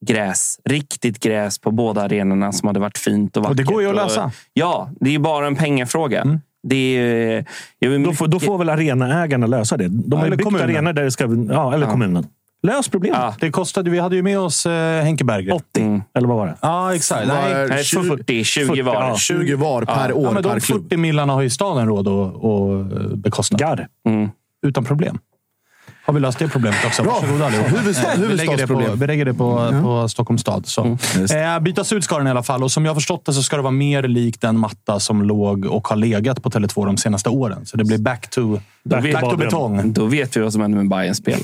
gräs, riktigt gräs på båda arenorna som hade varit fint och vackert. Och det går ju att lösa. Ja, det är ju bara en pengafråga. Mm. Det är, jag vill... då, får, då får väl arenaägarna lösa det. De har ja, ju byggt kommunen. Arenor där det ska... Ja, eller ja. kommunen. Lös problemet. Ja. Det kostade, vi hade ju med oss eh, Henke Berger. åttio, mm. eller vad var det? Ja, exakt. Nej, nej, tjugo, fyrtio, tjugo var. Ja. tjugo var per ja. år ja, men per de fyrtio klubb. Millarna har ju staden råd att bekosta. Gar. Mm. Utan problem. Har vi löst det problemet också? Bra. Huvudstad, vi, lägger det på, vi lägger det på, mm. på Stockholms stad. Så. Mm. Eh, bytas ut ska den i alla fall. Och som jag har förstått det så ska det vara mer lik den matta som låg och har legat på Tele två de senaste åren. Så det blir back to, back, back vi, back to betong. Då vet vi vad som händer med Bajens spel.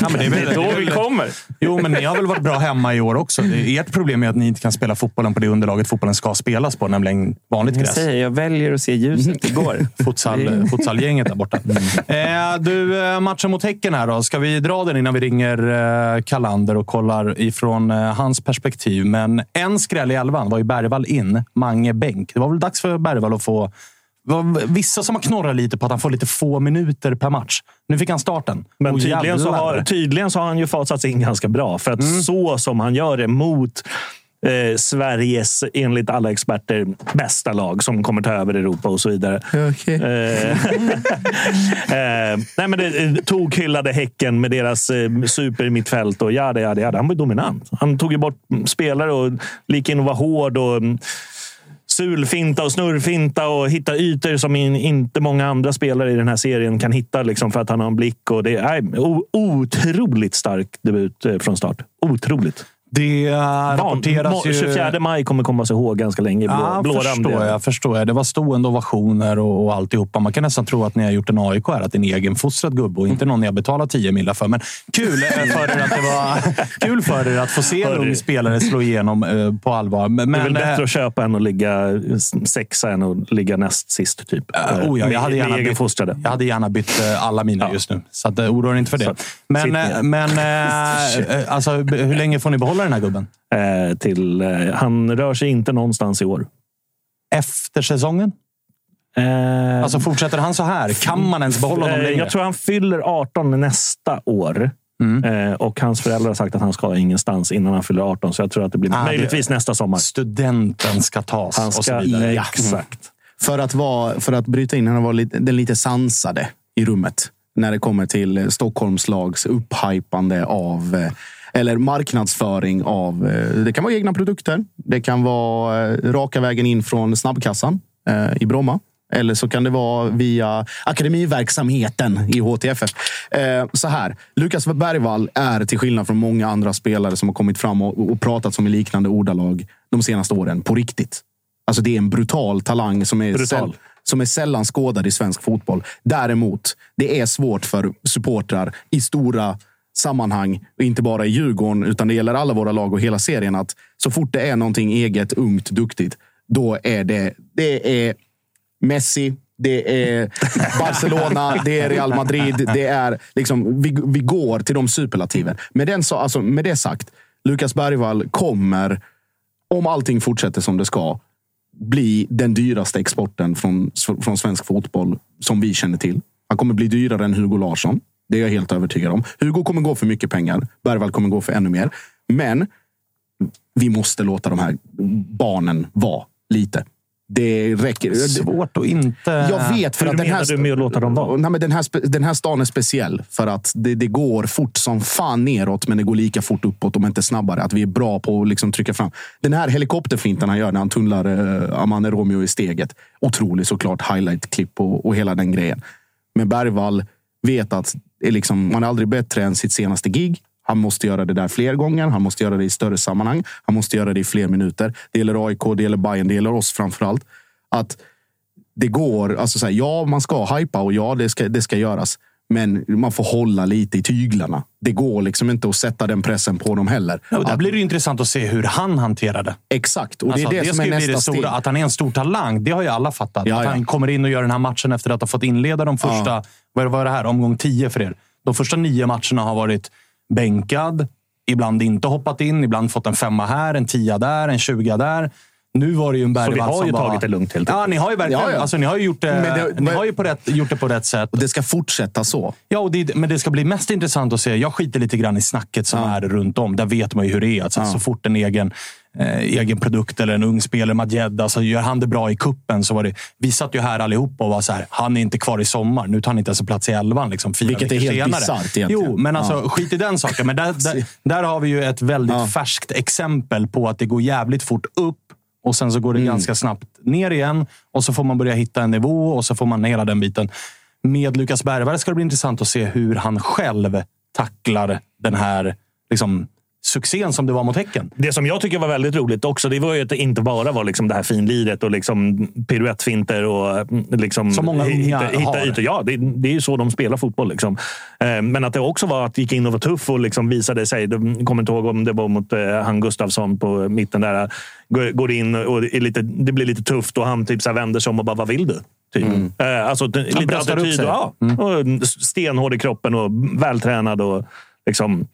Ja, men det är väl, då vi kommer. Jo, men ni har väl varit bra hemma i år också. Det, ert problem är att ni inte kan spela fotbollen på det underlaget fotbollen ska spelas på, nämligen vanligt gräs. Jag, säger, jag väljer att se ljuset igår. Futsal, futsalgänget där borta. Mm. Eh, du, matchen mot Häcken här. Då. Ska vi dra den innan vi ringer Kalander och kollar ifrån hans perspektiv. Men en skräll i elvan var ju Bergvall in, Mange bänk. Det var väl dags för Bergvall att få... Vissa som har knorrat lite på att han får lite få minuter per match. Nu fick han starten. Men oh, tydligen, så har, tydligen så har han ju fasats in ganska bra. För att mm. så som han gör det mot... Eh, Sveriges, enligt alla experter, bästa lag som kommer ta över Europa och så vidare. Okay. Eh, eh, nej, men det tog hyllade Häcken med deras eh, super mittfält och ja, ja, ja, han var dominant. Han tog ju bort spelare och lik in och var hård och um, sulfinta och snurrfinta och hitta ytor som in, inte många andra spelare i den här serien kan hitta liksom, för att han har en blick och det är eh, otroligt stark debut eh, från start. Otroligt. Det rapporteras ju... tjugofjärde maj kommer komma sig ihåg ganska länge i blå, ja, blå förstår jag, förstår jag. Det var stående ovationer och, och alltihopa. Man kan nästan tro att ni har gjort en A I K här, att det är en egen fostrad gubbe och inte någon ni har betalat tio miljoner för. Men kul för er att det var kul för er att få se en ung spelare slå igenom eh, på allvar. Men, det är väl bättre att köpa än att ligga sexa än att ligga näst sist typ. Uh, oh ja, jag, hade gärna bytt, jag hade gärna bytt alla mina ja. just nu. Så att, oroa inte för det. Så, men men eh, alltså, hur länge får ni behålla den här gubben? Eh, till, eh, han rör sig inte någonstans i år. Efter säsongen? Eh, alltså fortsätter han så här? Kan man ens behålla honom längre? Eh, jag tror han fyller arton nästa år. Mm. Eh, och hans föräldrar har sagt att han ska ingenstans innan han fyller arton. Så jag tror att det blir ah, möjligtvis det, nästa sommar. Studenten ska tas. Han ska, och så vidare. Ja, exakt. Mm. För, att vara, för att bryta in, han var lite, den lite sansade i rummet. När det kommer till Stockholms lags upphypande av... Eller marknadsföring av, det kan vara egna produkter. Det kan vara raka vägen in från snabbkassan eh, i Bromma. Eller så kan det vara via akademiverksamheten i H T F F. Eh, så här, Lukas Bergvall är till skillnad från många andra spelare som har kommit fram och, och pratat som i liknande ordalag de senaste åren på riktigt. Alltså det är en brutal talang som är, säll, som är sällan skådad i svensk fotboll. Däremot, det är svårt för supportrar i stora sammanhang, och inte bara i Djurgården utan det gäller alla våra lag och hela serien, att så fort det är någonting eget, ungt, duktigt, då är det det är Messi, det är Barcelona, det är Real Madrid, det är liksom, vi, vi går till de superlativen. Med, den, alltså, med det sagt, Lukas Bergvall kommer, om allting fortsätter som det ska, bli den dyraste exporten från, från svensk fotboll som vi känner till. Han kommer bli dyrare än Hugo Larsson. Det är jag helt övertygad om. Hugo kommer gå för mycket pengar. Bergvall kommer gå för ännu mer. Men vi måste låta de här barnen vara lite. Det räcker. Det är svårt att inte... Jag vet, för hur att den här st- du med att låta dem vara? Nej, men den, här spe- den här stan är speciell. För att det, det går fort som fan neråt, men det går lika fort uppåt, om inte snabbare. Att vi är bra på att liksom trycka fram. Den här helikopterfinten han gör när han tunnlar eh, Amane Romeo i steget. Otroligt, såklart. Highlight-klipp och, och hela den grejen. Men Bergvall vet att är liksom, man är aldrig bättre än sitt senaste gig. Han måste göra det där fler gånger. Han måste göra det i större sammanhang. Han måste göra det i fler minuter. Det gäller A I K, det gäller Bajen, det gäller oss framförallt. Att det går, alltså så här, ja man ska hypa och ja det ska, det ska göras. Men man får hålla lite i tyglarna. Det går liksom inte att sätta den pressen på dem heller. Ja, och där att, blir det ju intressant att se hur han hanterade. Exakt. Och det alltså, är det, det som är nästa det stora, steg. Att han är en stor talang, det har ju alla fattat. Ja, att ja. Han kommer in och gör den här matchen efter att ha fått inleda de första, ja. vad var det här, omgång tio för er. De första nio matcherna har varit bänkad, ibland inte hoppat in, ibland fått en femma här, en tia där, en tjuga där. Nu var det ju en Bergvall som bara... tagit det lugnt helt. Ja, ni har ju verkligen, ja, ja. Alltså, ni har ju gjort det, det, ni men... har ju på rätt, gjort det på rätt sätt. Och det ska fortsätta så. Ja, och det, men det ska bli mest intressant att se. Jag skiter lite grann i snacket som ja. är runt om. Där vet man ju hur det är. Alltså, ja. Så fort en egen, eh, egen produkt eller en ung spelare, Majedi, alltså, gör han det bra i kuppen så var det... Vi satt ju här allihopa och var så här, han är inte kvar i sommar. Nu tar han inte ens plats i elvan. Liksom, fyra vilket är helt bisarrt egentligen. Jo, men alltså, ja. skit i den saken. Men där, där, där har vi ju ett väldigt ja. färskt exempel på att det går jävligt fort upp. Och sen så går det mm. ganska snabbt ner igen. Och så får man börja hitta en nivå. Och så får man hela den biten. Med Lukas Bergvall ska det bli intressant att se hur han själv tacklar den här liksom, succén som det var mot Häcken. Det som jag tycker var väldigt roligt också, det var ju att det inte bara var liksom det här finliret och liksom piruettfinter och liksom som många hitta, hitta ytor. Ja, det, det är ju så de spelar fotboll liksom. Men att det också var att det gick in och var tuff och liksom visade sig, de kommer inte ihåg om det var mot han Gustafsson på mitten där, går in och är lite, det blir lite tufft och han typ så här vänder sig om och bara, vad vill du? Typ. Mm. Alltså lite attityd och, ja, mm. och stenhård i kroppen och vältränad och liksom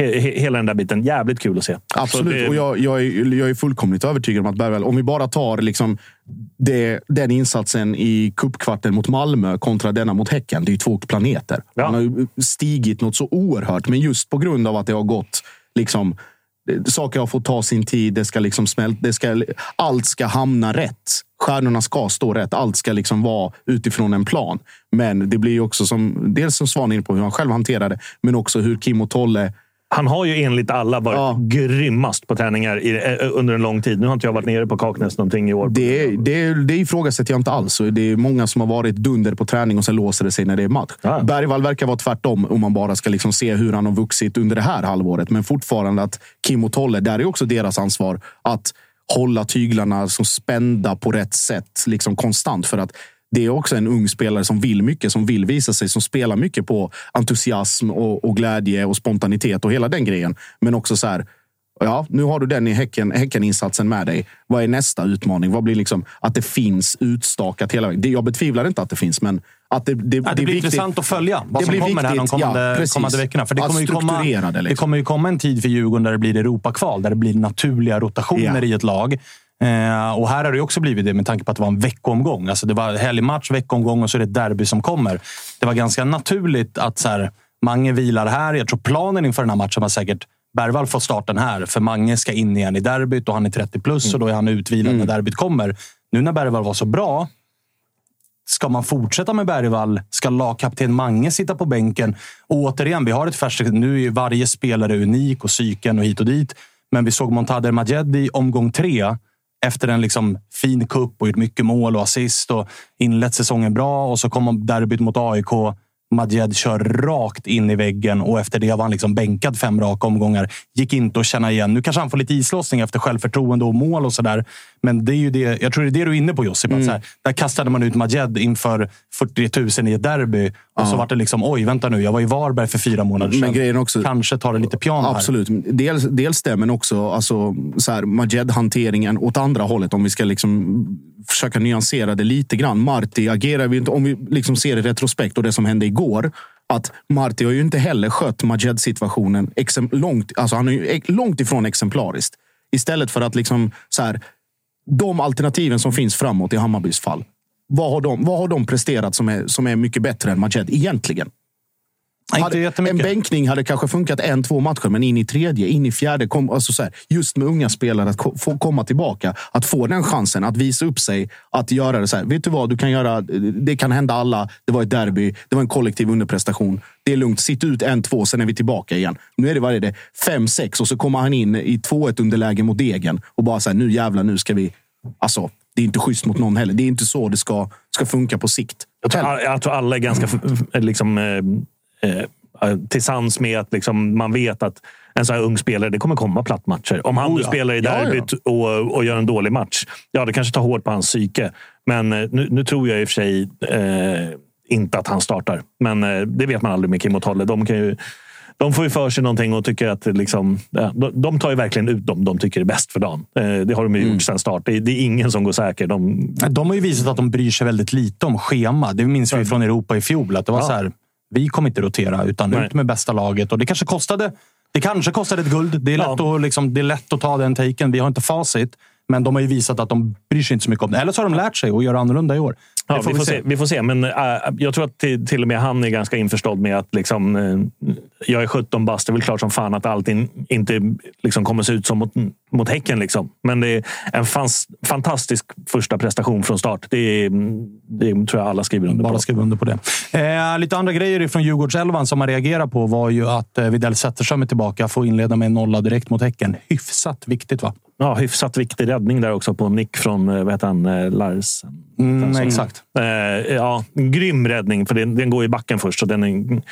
hela den där biten. Jävligt kul att se. Absolut, det... och jag, jag, är, jag är fullkomligt övertygad om att Bergvall, om vi bara tar liksom det, den insatsen i cupkvarten mot Malmö kontra denna mot Häcken, det är ju två planeter. Ja. Han har ju stigit något så oerhört, men just på grund av att det har gått liksom, saker har fått ta sin tid, det ska liksom smälta, det ska, allt ska hamna rätt. Stjärnorna ska stå rätt, allt ska liksom vara utifrån en plan. Men det blir ju också som, dels som Svan in på hur han själv hanterade, men också hur Kim och Tolle. Han har ju enligt alla varit ja. grymmast på träningar i, under en lång tid. Nu har inte jag varit nere på Kaknäs någonting i år. Det, det, det ifrågasätter jag inte alls. Det är många som har varit dunder på träning och sen låser det sig när det är match. Ja. Bergvall verkar vara tvärtom om man bara ska liksom se hur han har vuxit under det här halvåret. Men fortfarande att Kim och Tolle, där är också deras ansvar att hålla tyglarna som spända på rätt sätt liksom konstant, för att det är också en ung spelare som vill mycket, som vill visa sig, som spelar mycket på entusiasm och, och glädje och spontanitet och hela den grejen. Men också så här, ja, nu har du den i häcken, häckeninsatsen med dig. Vad är nästa utmaning? Vad blir liksom att det finns utstakat hela vägen? Det, jag betvivlar inte att det finns, men att det, det, ja, det, det blir viktigt, intressant att följa vad som kommer viktigt, här de kommande, ja, kommande veckorna. För det kommer, ju komma, liksom. det kommer ju komma en tid för Djurgården där det blir Europa-kval, där det blir naturliga rotationer ja. i ett lag. Eh, och här har det också blivit det med tanke på att det var en veckomgång. Alltså det var helgmatch, veckomgång och så är det ett derby som kommer. Det var ganska naturligt att så här, Mange vilar här. Jag tror planen inför den här matchen var säkert Bergvall får starten här, för Mange ska in igen i derbyt och han är trettio plus mm. och då är han utvilad mm. när derbyt kommer. Nu när Bergvall var så bra, ska man fortsätta med Bergvall? Ska lagkapten Mange sitta på bänken? Och återigen, vi har ett färskt, nu är varje spelare unik och psyken och hit och dit, men vi såg Montader Majedi omgång tre efter en liksom fin kupp och gjort mycket mål och assist och inlett säsongen bra. Och så kom derbyt mot A I K. Majed kör rakt in i väggen och efter det var han liksom bänkad fem raka omgångar. Gick inte att känna igen. Nu kanske han får lite islossning efter självförtroende och mål och sådär. Men det är ju det, jag tror det är det du är inne på, Josip. Mm. Så här, där kastade man ut Majed inför fyrtio tusen i ett derby. Och Aha. så var det liksom, oj vänta nu, jag var i Varberg för fyra månader sedan. Men grejen också, kanske tar det lite piano absolut. Här. Absolut. Dels, dels det, men också alltså, så här, Majed-hanteringen åt andra hållet. Om vi ska liksom försöka nyansera det lite grann. Marti agerar vi inte, om vi liksom ser i retrospekt och det som hände igår, att Marti har ju inte heller skött Majed-situationen exem- långt, alltså han är ju långt ifrån exemplariskt. Istället för att liksom så här, de alternativen som finns framåt i Hammarbys fall, vad har de, vad har de presterat som är, som är mycket bättre än Majed egentligen? Hade, en bänkning hade kanske funkat en, två matcher, men in i tredje, in i fjärde kom, alltså så här, just med unga spelare att ko, få komma tillbaka, att få den chansen att visa upp sig, att göra det så här, vet du vad, du kan göra, det kan hända alla, det var ett derby, det var en kollektiv underprestation, det är lugnt, sitt ut en, två, sen är vi tillbaka igen. Nu är det, vad är det, fem, sex och så kommer han in i två ett underläge mot Egen och bara så här, nu jävlar, nu ska vi, alltså det är inte schysst mot någon heller, det är inte så det ska, ska funka på sikt. Jag tror, jag tror alla är ganska liksom eh... Eh, tillsammans med att liksom, man vet att en sån här ung spelare, det kommer komma plattmatcher. Om han oh, ja. spelar i derbyt ja, ja. Och, och gör en dålig match, ja det kanske tar hårt på hans psyke. Men eh, nu, nu tror jag i och för sig eh, inte att han startar. Men eh, det vet man aldrig med Kim och Tolle. De kan ju, de får ju för sig någonting och tycker att liksom, ja, de, de tar ju verkligen ut dem de tycker är bäst för dagen. Eh, det har de ju mm. gjort sedan start. Det, det är ingen som går säker. De, de har ju visat att de bryr sig väldigt lite om schema. Det minns vi från Europa i fjol att det var ja. så här. Vi kommer inte rotera utan Nej. ut med bästa laget. Och det kanske kostade, det kanske kostade ett guld. Det är, ja. lätt att, liksom, det är lätt att ta den taken. Vi har inte facit. Men de har ju visat att de bryr sig inte så mycket om det. Eller så har de lärt sig att göra annorlunda i år. Ja, får vi, vi, får se. Se, vi får se. Men äh, jag tror att till, till och med han är ganska införstådd med att liksom, äh, jag är sjutton bast. Det är väl klart som fan att allt in, inte liksom, kommer se ut som mot, mot Häcken. Liksom. Men det är en fans, fantastisk första prestation från start. Det, är, det tror jag alla skriver under Bara på. Bara skriver under på det. Eh, lite andra grejer från Djurgårdselvan som man reagerar på var ju att eh, Widell Zetterström är tillbaka. Får inleda med en nolla direkt mot Häcken. Hyfsat viktigt va? Ja, hyfsat viktig räddning där också på nick från, vad heter han, Larsen. Mm, exakt. Eh, ja, grym räddning, för den, den går i backen först och den är,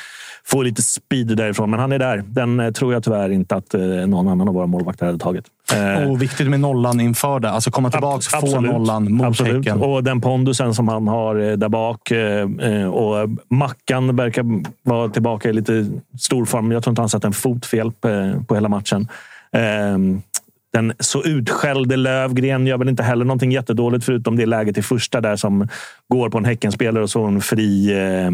får lite speed därifrån. Men han är där. Den tror jag tyvärr inte att eh, någon annan av våra målvakter hade tagit. Eh, och viktigt med nollan inför det. Alltså komma tillbaka ab- och få nollan mot absolut. Häcken. Och den pondusen som han har eh, där bak. Eh, och Mackan verkar vara tillbaka i lite stor form. Jag tror inte han satt en fot fel på, på hela matchen. Eh, Den så utskällde Lövgren gör väl inte heller någonting jättedåligt förutom det läget i första där som går på en Häckenspelare och så en fri eh,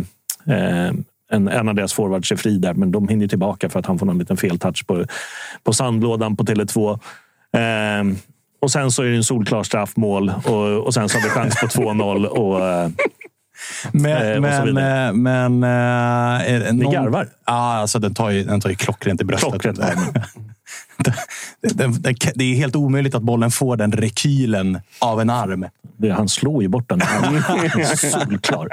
eh, en, en av deras forwards är fri där, men de hinner tillbaka för att han får någon liten feltouch på, på sandlådan på Tele två. Eh, och sen så är det en solklar straffmål och, och sen så har vi chans på två noll och eh, Men, men, men är det, någon... det garvar. Ja, ah, alltså den tar ju, den tar ju klockrent i bröstet. Klockrent, det, det, det är helt omöjligt att bollen får den rekylen av en arm. Det, han slår ju bort den. Solklar.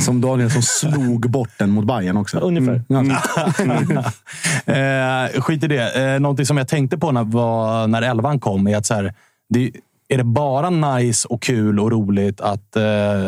Som Daniel som slog bort den mot Bajen också. Ungefär. Mm. Mm. eh, skit i det. Eh, någonting som jag tänkte på när, var, när elvan kom är att så här, det är det bara nice och kul och roligt att eh,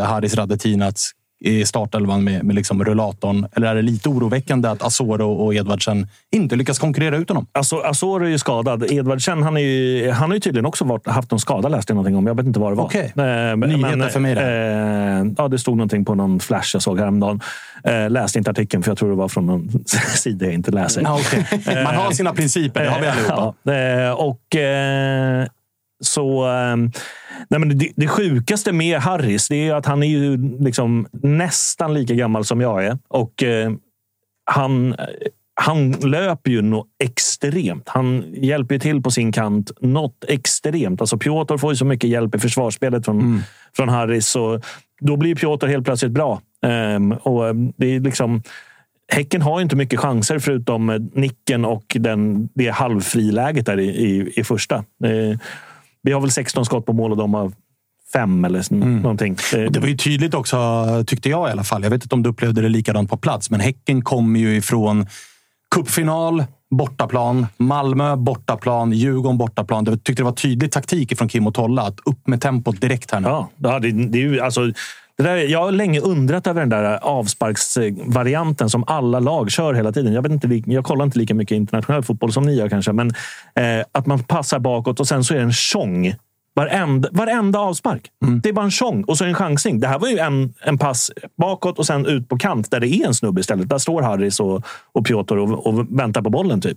Harris Radetinats i startelvan med, med liksom rullatorn? Eller är det lite oroväckande att Asoro och Edvardsen inte lyckas konkurrera ut honom? Alltså, Asoro är ju skadad. Edvardsen, han, är ju, han har ju tydligen också varit, haft någon skada, läste jag någonting om. Jag vet inte vad det var. Okej, okay. Nyheter men, för mig där. Eh, ja, det stod någonting på någon flash jag såg häromdagen. Eh, läste inte artikeln för jag tror det var från någon sida jag inte läser. Ah, okay. Man har sina principer, det har vi allihopa. Ja, eh, och... Eh, Så nej men det, det sjukaste med Harris det är att han är ju liksom nästan lika gammal som jag är. Och eh, han, han löper ju något extremt. Han hjälper ju till på sin kant något extremt. Alltså Piotr får ju så mycket hjälp i försvarsspelet från, mm. från Harris. Så då blir Piotr helt plötsligt bra. Ehm, och det är liksom... Häcken har inte mycket chanser förutom nicken och den, det halvfriläget där i, i, i första. Eh, vi har väl sexton skott på mål och de har fem eller mm. någonting. Eh. Det var ju tydligt också, tyckte jag i alla fall. Jag vet inte om du upplevde det likadant på plats, men Häcken kom ju ifrån Cupfinal, bortaplan. Malmö, bortaplan. Djurgården, bortaplan. Jag tyckte det var tydlig taktik från Kim och Tolla att upp med tempot direkt här nu. Ja, det, det är ju alltså... Det där, jag har länge undrat över den där avsparksvarianten som alla lag kör hela tiden. Jag, vet inte, jag kollar inte lika mycket internationell fotboll som ni gör kanske. Men eh, att man passar bakåt och sen så är det en tjong. Varenda, varenda avspark. Mm. Det är bara en tjong och så en chansning. Det här var ju en, en pass bakåt och sen ut på kant där det är en snubbe istället. Där står Harris och, och Piotr och, och väntar på bollen typ.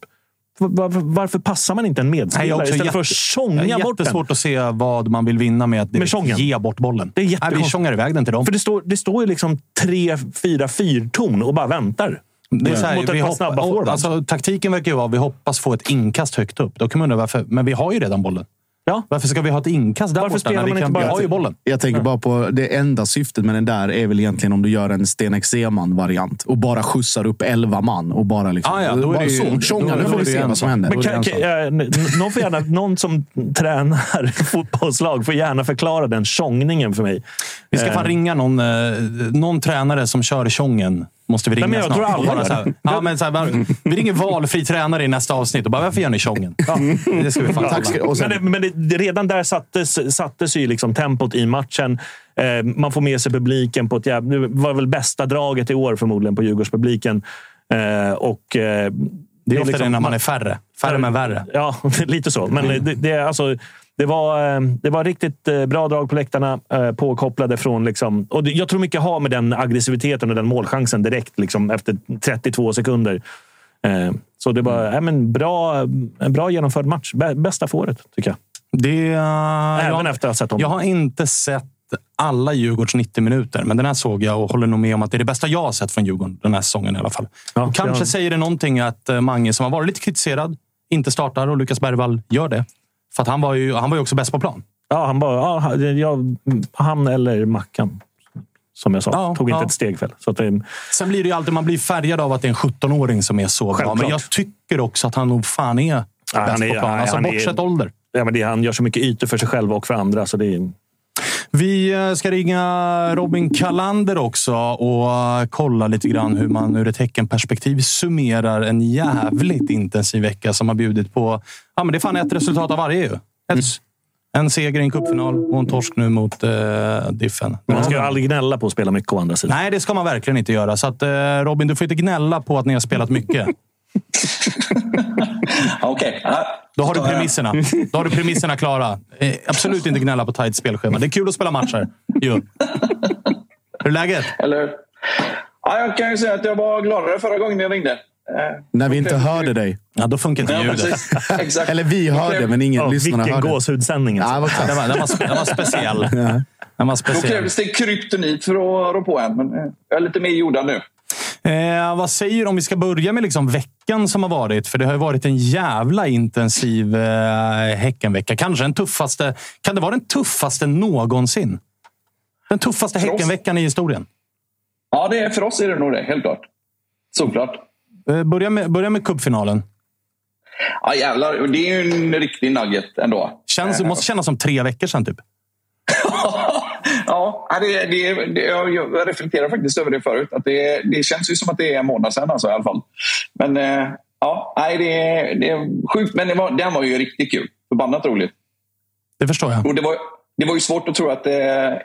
Var, varför passar man inte en medspelare istället jätte, för att tjonga bort den? Det är svårt att se vad man vill vinna med att med ge bort bollen. Det är jättekonstigt. Vi tjongar iväg den till dem. För det står, det står ju liksom tre, fyra, fyrton och bara väntar. Det är så här, vi hoppa, och, alltså, taktiken verkar ju vara att vi hoppas få ett inkast högt upp. Då kan man undra varför, men vi har ju redan bollen. Ja. Varför ska vi ha ett inkast där borta när vi kan bara ha ju bollen? Jag tänker bara på det enda syftet med den där är väl egentligen om du gör en Sten Ekseman-variant och bara skjutsar upp elva man och bara liksom... Ah ja, då är det ju... Tjonga, nu får vi se vad som händer. Men kan, kan, äh, någon, får gärna, någon som tränar fotbollslag får gärna förklara den tjongningen för mig. Vi ska fan eh. ringa någon, eh, någon tränare som kör tjongen. Måste vi ringa Nej, snart? Jag tror så här, ja, men så här, bara, vi ringer valfri tränare i nästa avsnitt och bara, varför gör ni tjongen? Ja, det ska vi fan ja, ska, sen... Men, det, men det, det, redan där sattes, sattes ju liksom tempot i matchen. Eh, man får med sig publiken på ett jävla... Det var väl bästa draget i år förmodligen på Djurgårdspubliken. Eh, och... Eh, det är ofta liksom, det när man är färre. Färre men värre. Ja, lite så. Men det, det, alltså, det, var, det var riktigt bra drag på läktarna. Påkopplade från... Liksom, och jag tror mycket har med den aggressiviteten och den målchansen direkt liksom, efter trettiotvå sekunder. Så det var mm. en bra, bra genomförd match. Bästa för året, tycker jag. Det, uh, Även jag, efter att ha sett om. Jag har inte sett alla Djurgårds nittio minuter, men den här såg jag och håller nog med om att det är det bästa jag har sett från Djurgården den här säsongen i alla fall. Ja, kanske ja. säger det någonting att Mange som har varit lite kritiserad inte startar och Lukas Bergvall gör det. För att han var ju, han var ju också bäst på plan. Ja, han bara, ja, jag, han eller Mackan som jag sa, ja, tog inte ja. ett steg fel. Så att det... Sen blir det ju alltid, man blir färgad av att det är en sjuttonåring som är så bra. Men jag tycker också att han nog fan är ja, bäst är, på plan. Alltså bortsett är, ålder. Ja, men det, han gör så mycket ytor för sig själv och för andra så det är... Vi ska ringa Robin Kalander också och kolla lite grann hur man ur ett Häckenperspektiv summerar en jävligt intensiv vecka som har bjudit på... Ja, men det är fan ett resultat av varje ju. Ett, mm. En seger i en cupfinal och en torsk nu mot eh, Diffen. Men man ska ju aldrig gnälla på att spela mycket å andra sidan. Nej, det ska man verkligen inte göra. Så att, eh, Robin, du får inte gnälla på att ni har spelat mycket. Okej. Okay. Då har du premisserna. Då har du premisserna klara. Eh, absolut inte gnälla på tajt spelschema. Det är kul att spela matcher. Jo. Hur är läget? Eller, ja, jag kan ju säga att jag var gladare förra gången jag ringde. Eh, När vi inte det, hörde dig. Ja, då funkar inte ljudet. Eller vi hörde, men ingen ja, lyssnarna hörde. Vilken gåshudsändning. Alltså. Ja, var den, var, den, var, den var speciell. Ja. Den var speciell. Då krävs det kryptonit för att rå på en. Men jag är lite mer jorda nu. Eh, vad säger du om vi ska börja med liksom veckan som har varit? För det har ju varit en jävla intensiv eh, Häckenvecka. Kanske den tuffaste... Kan det vara den tuffaste någonsin? Den tuffaste Häckenveckan i historien? Ja, det är, för oss är det nog det. Helt klart. Såklart. Eh, börja med, börja med cupfinalen. Ja, jävlar. Det är ju en riktig nugget ändå. Känns, eh. måste kännas som tre veckor sedan typ. Ja, det, det, det, jag reflekterar faktiskt över det förut. Att det, det känns ju som att det är en månad sedan alltså, i alla fall. Men ja, nej, det, det är sjukt. Men det var, den var ju riktigt kul. Förbannat roligt. Det förstår jag. Och det, var, det var ju svårt att tro att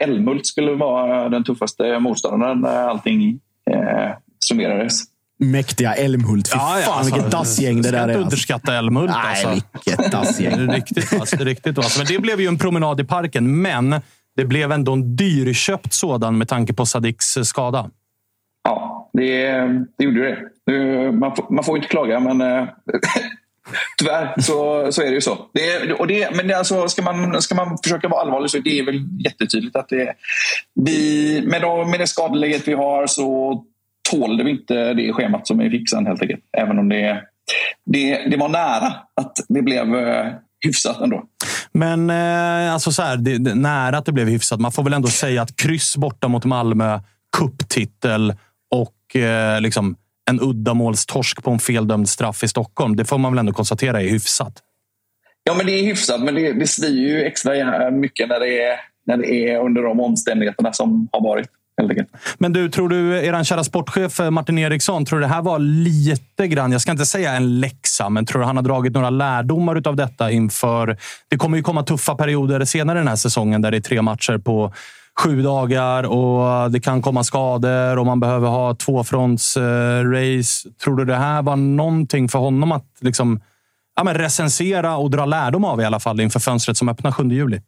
Älmhult skulle vara den tuffaste motståndaren när allting eh, summerades. Mäktiga Älmhult. Fy fan, ja, ja, alltså, vilket dassgäng det där är. Ska inte underskatta Älmhult. Nej, alltså. Vilket dassgäng. Riktigt vass, riktigt vass. Men det blev ju en promenad i parken, men... Det blev ändå en dyrköpt sådan med tanke på Sadiks skada. Ja, det, det gjorde det. Nu, man, får, man får inte klaga, men tyvärr så, så är det ju så. Det, och det, men det, alltså, ska, man, ska man försöka vara allvarlig så det är väl jättetydligt att det, vi, med, de, med det skadeläget vi har så tålde vi inte det schemat som vi fick sen helt enkelt. Även om det, det, det var nära att det blev hyfsat ändå. Men alltså så här, det, det, nära att det blev hyfsat. Man får väl ändå säga att kryss borta mot Malmö, kupptitel och eh, liksom en uddamålstorsk på en feldömd straff i Stockholm. Det får man väl ändå konstatera är hyfsat. Ja, men det är hyfsat, men det, det svider ju extra mycket när det, är, när det är under de omständigheterna som har varit. Men du, tror du, er kära sportchef Martin Eriksson, tror det här var lite grann, jag ska inte säga en läxa, men tror du han har dragit några lärdomar utav detta inför, det kommer ju komma tuffa perioder senare den här säsongen där det är tre matcher på sju dagar och det kan komma skador och man behöver ha tvåfronts-race. Tror du det här var någonting för honom att liksom, ja, men recensera och dra lärdom av i alla fall inför fönstret som öppnar sjunde juli?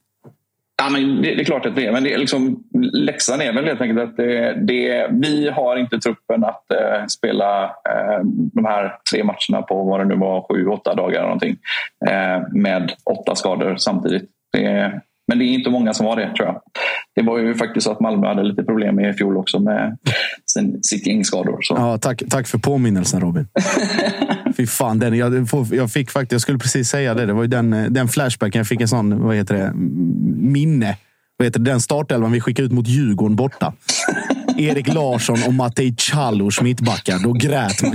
Ja, men det är klart att det är, men det är liksom, läxan är väl helt enkelt att det, det, vi har inte truppen att eh, spela eh, de här tre matcherna på vad det nu var, sju, åtta dagar eller någonting, eh, med åtta skador samtidigt. Det, men det är inte många som har det, tror jag. Det var ju faktiskt så att Malmö hade lite problem i fjol också med sin, sitt gängskador. Så. Ja, tack, tack för påminnelsen, Robin. Fy fan, den, jag, jag fick faktiskt, jag skulle precis säga det, det var ju den, den flashbacken, jag fick en sån, vad heter det, minne, vad heter det, den startelvan vi skickade ut mot Djurgården borta. Erik Larsson och Matej Chalors mittbackar, då grät man.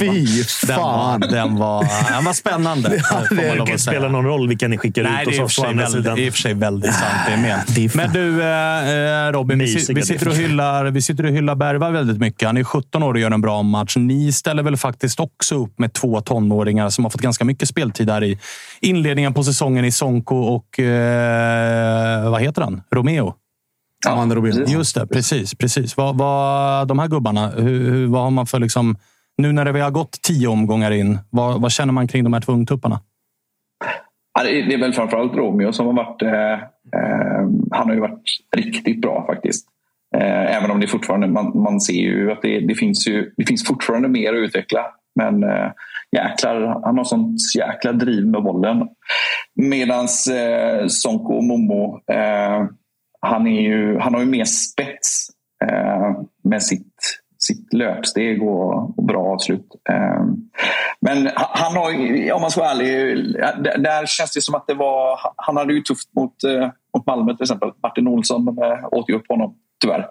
Fy fan. Den var, den var, den var spännande. Ja, det, det kan spela någon roll vilka ni skickar nej, ut. Nej, det är i och för sig väldigt sant. Det är med. Det är men du, eh, Robin, vi, vi, sitter och hyllar, vi sitter och hyllar Bergvall väldigt mycket. Han är sjutton år och gör en bra match. Ni ställer väl faktiskt också upp med två tonåringar som har fått ganska mycket speltid där i inledningen på säsongen i Sonko och eh, vad heter han? Romeo. Ja, just det, precis, precis. Vad, vad, de här gubbarna, hur, vad har man för liksom, nu när vi har gått tio omgångar in, vad, vad känner man kring de här två ungtupparna? Ja, det är väl framförallt Romeo som har varit eh, han har ju varit riktigt bra faktiskt. Eh, även om det fortfarande, man, man ser ju att det, det finns ju, det finns fortfarande mer att utveckla, men eh, jäklar, han har sånt jäkla driv med bollen. Medans eh, Sonko och Momo eh, Han, är ju, han har ju mer spets eh, med sitt, sitt löpsteg och, och bra avslut. Eh, men han har ju, om man ska vara ärlig, där, där känns det som att det var, han hade ju tufft mot, eh, mot Malmö till exempel. Martin Olsson eh, åt ju upp honom, tyvärr.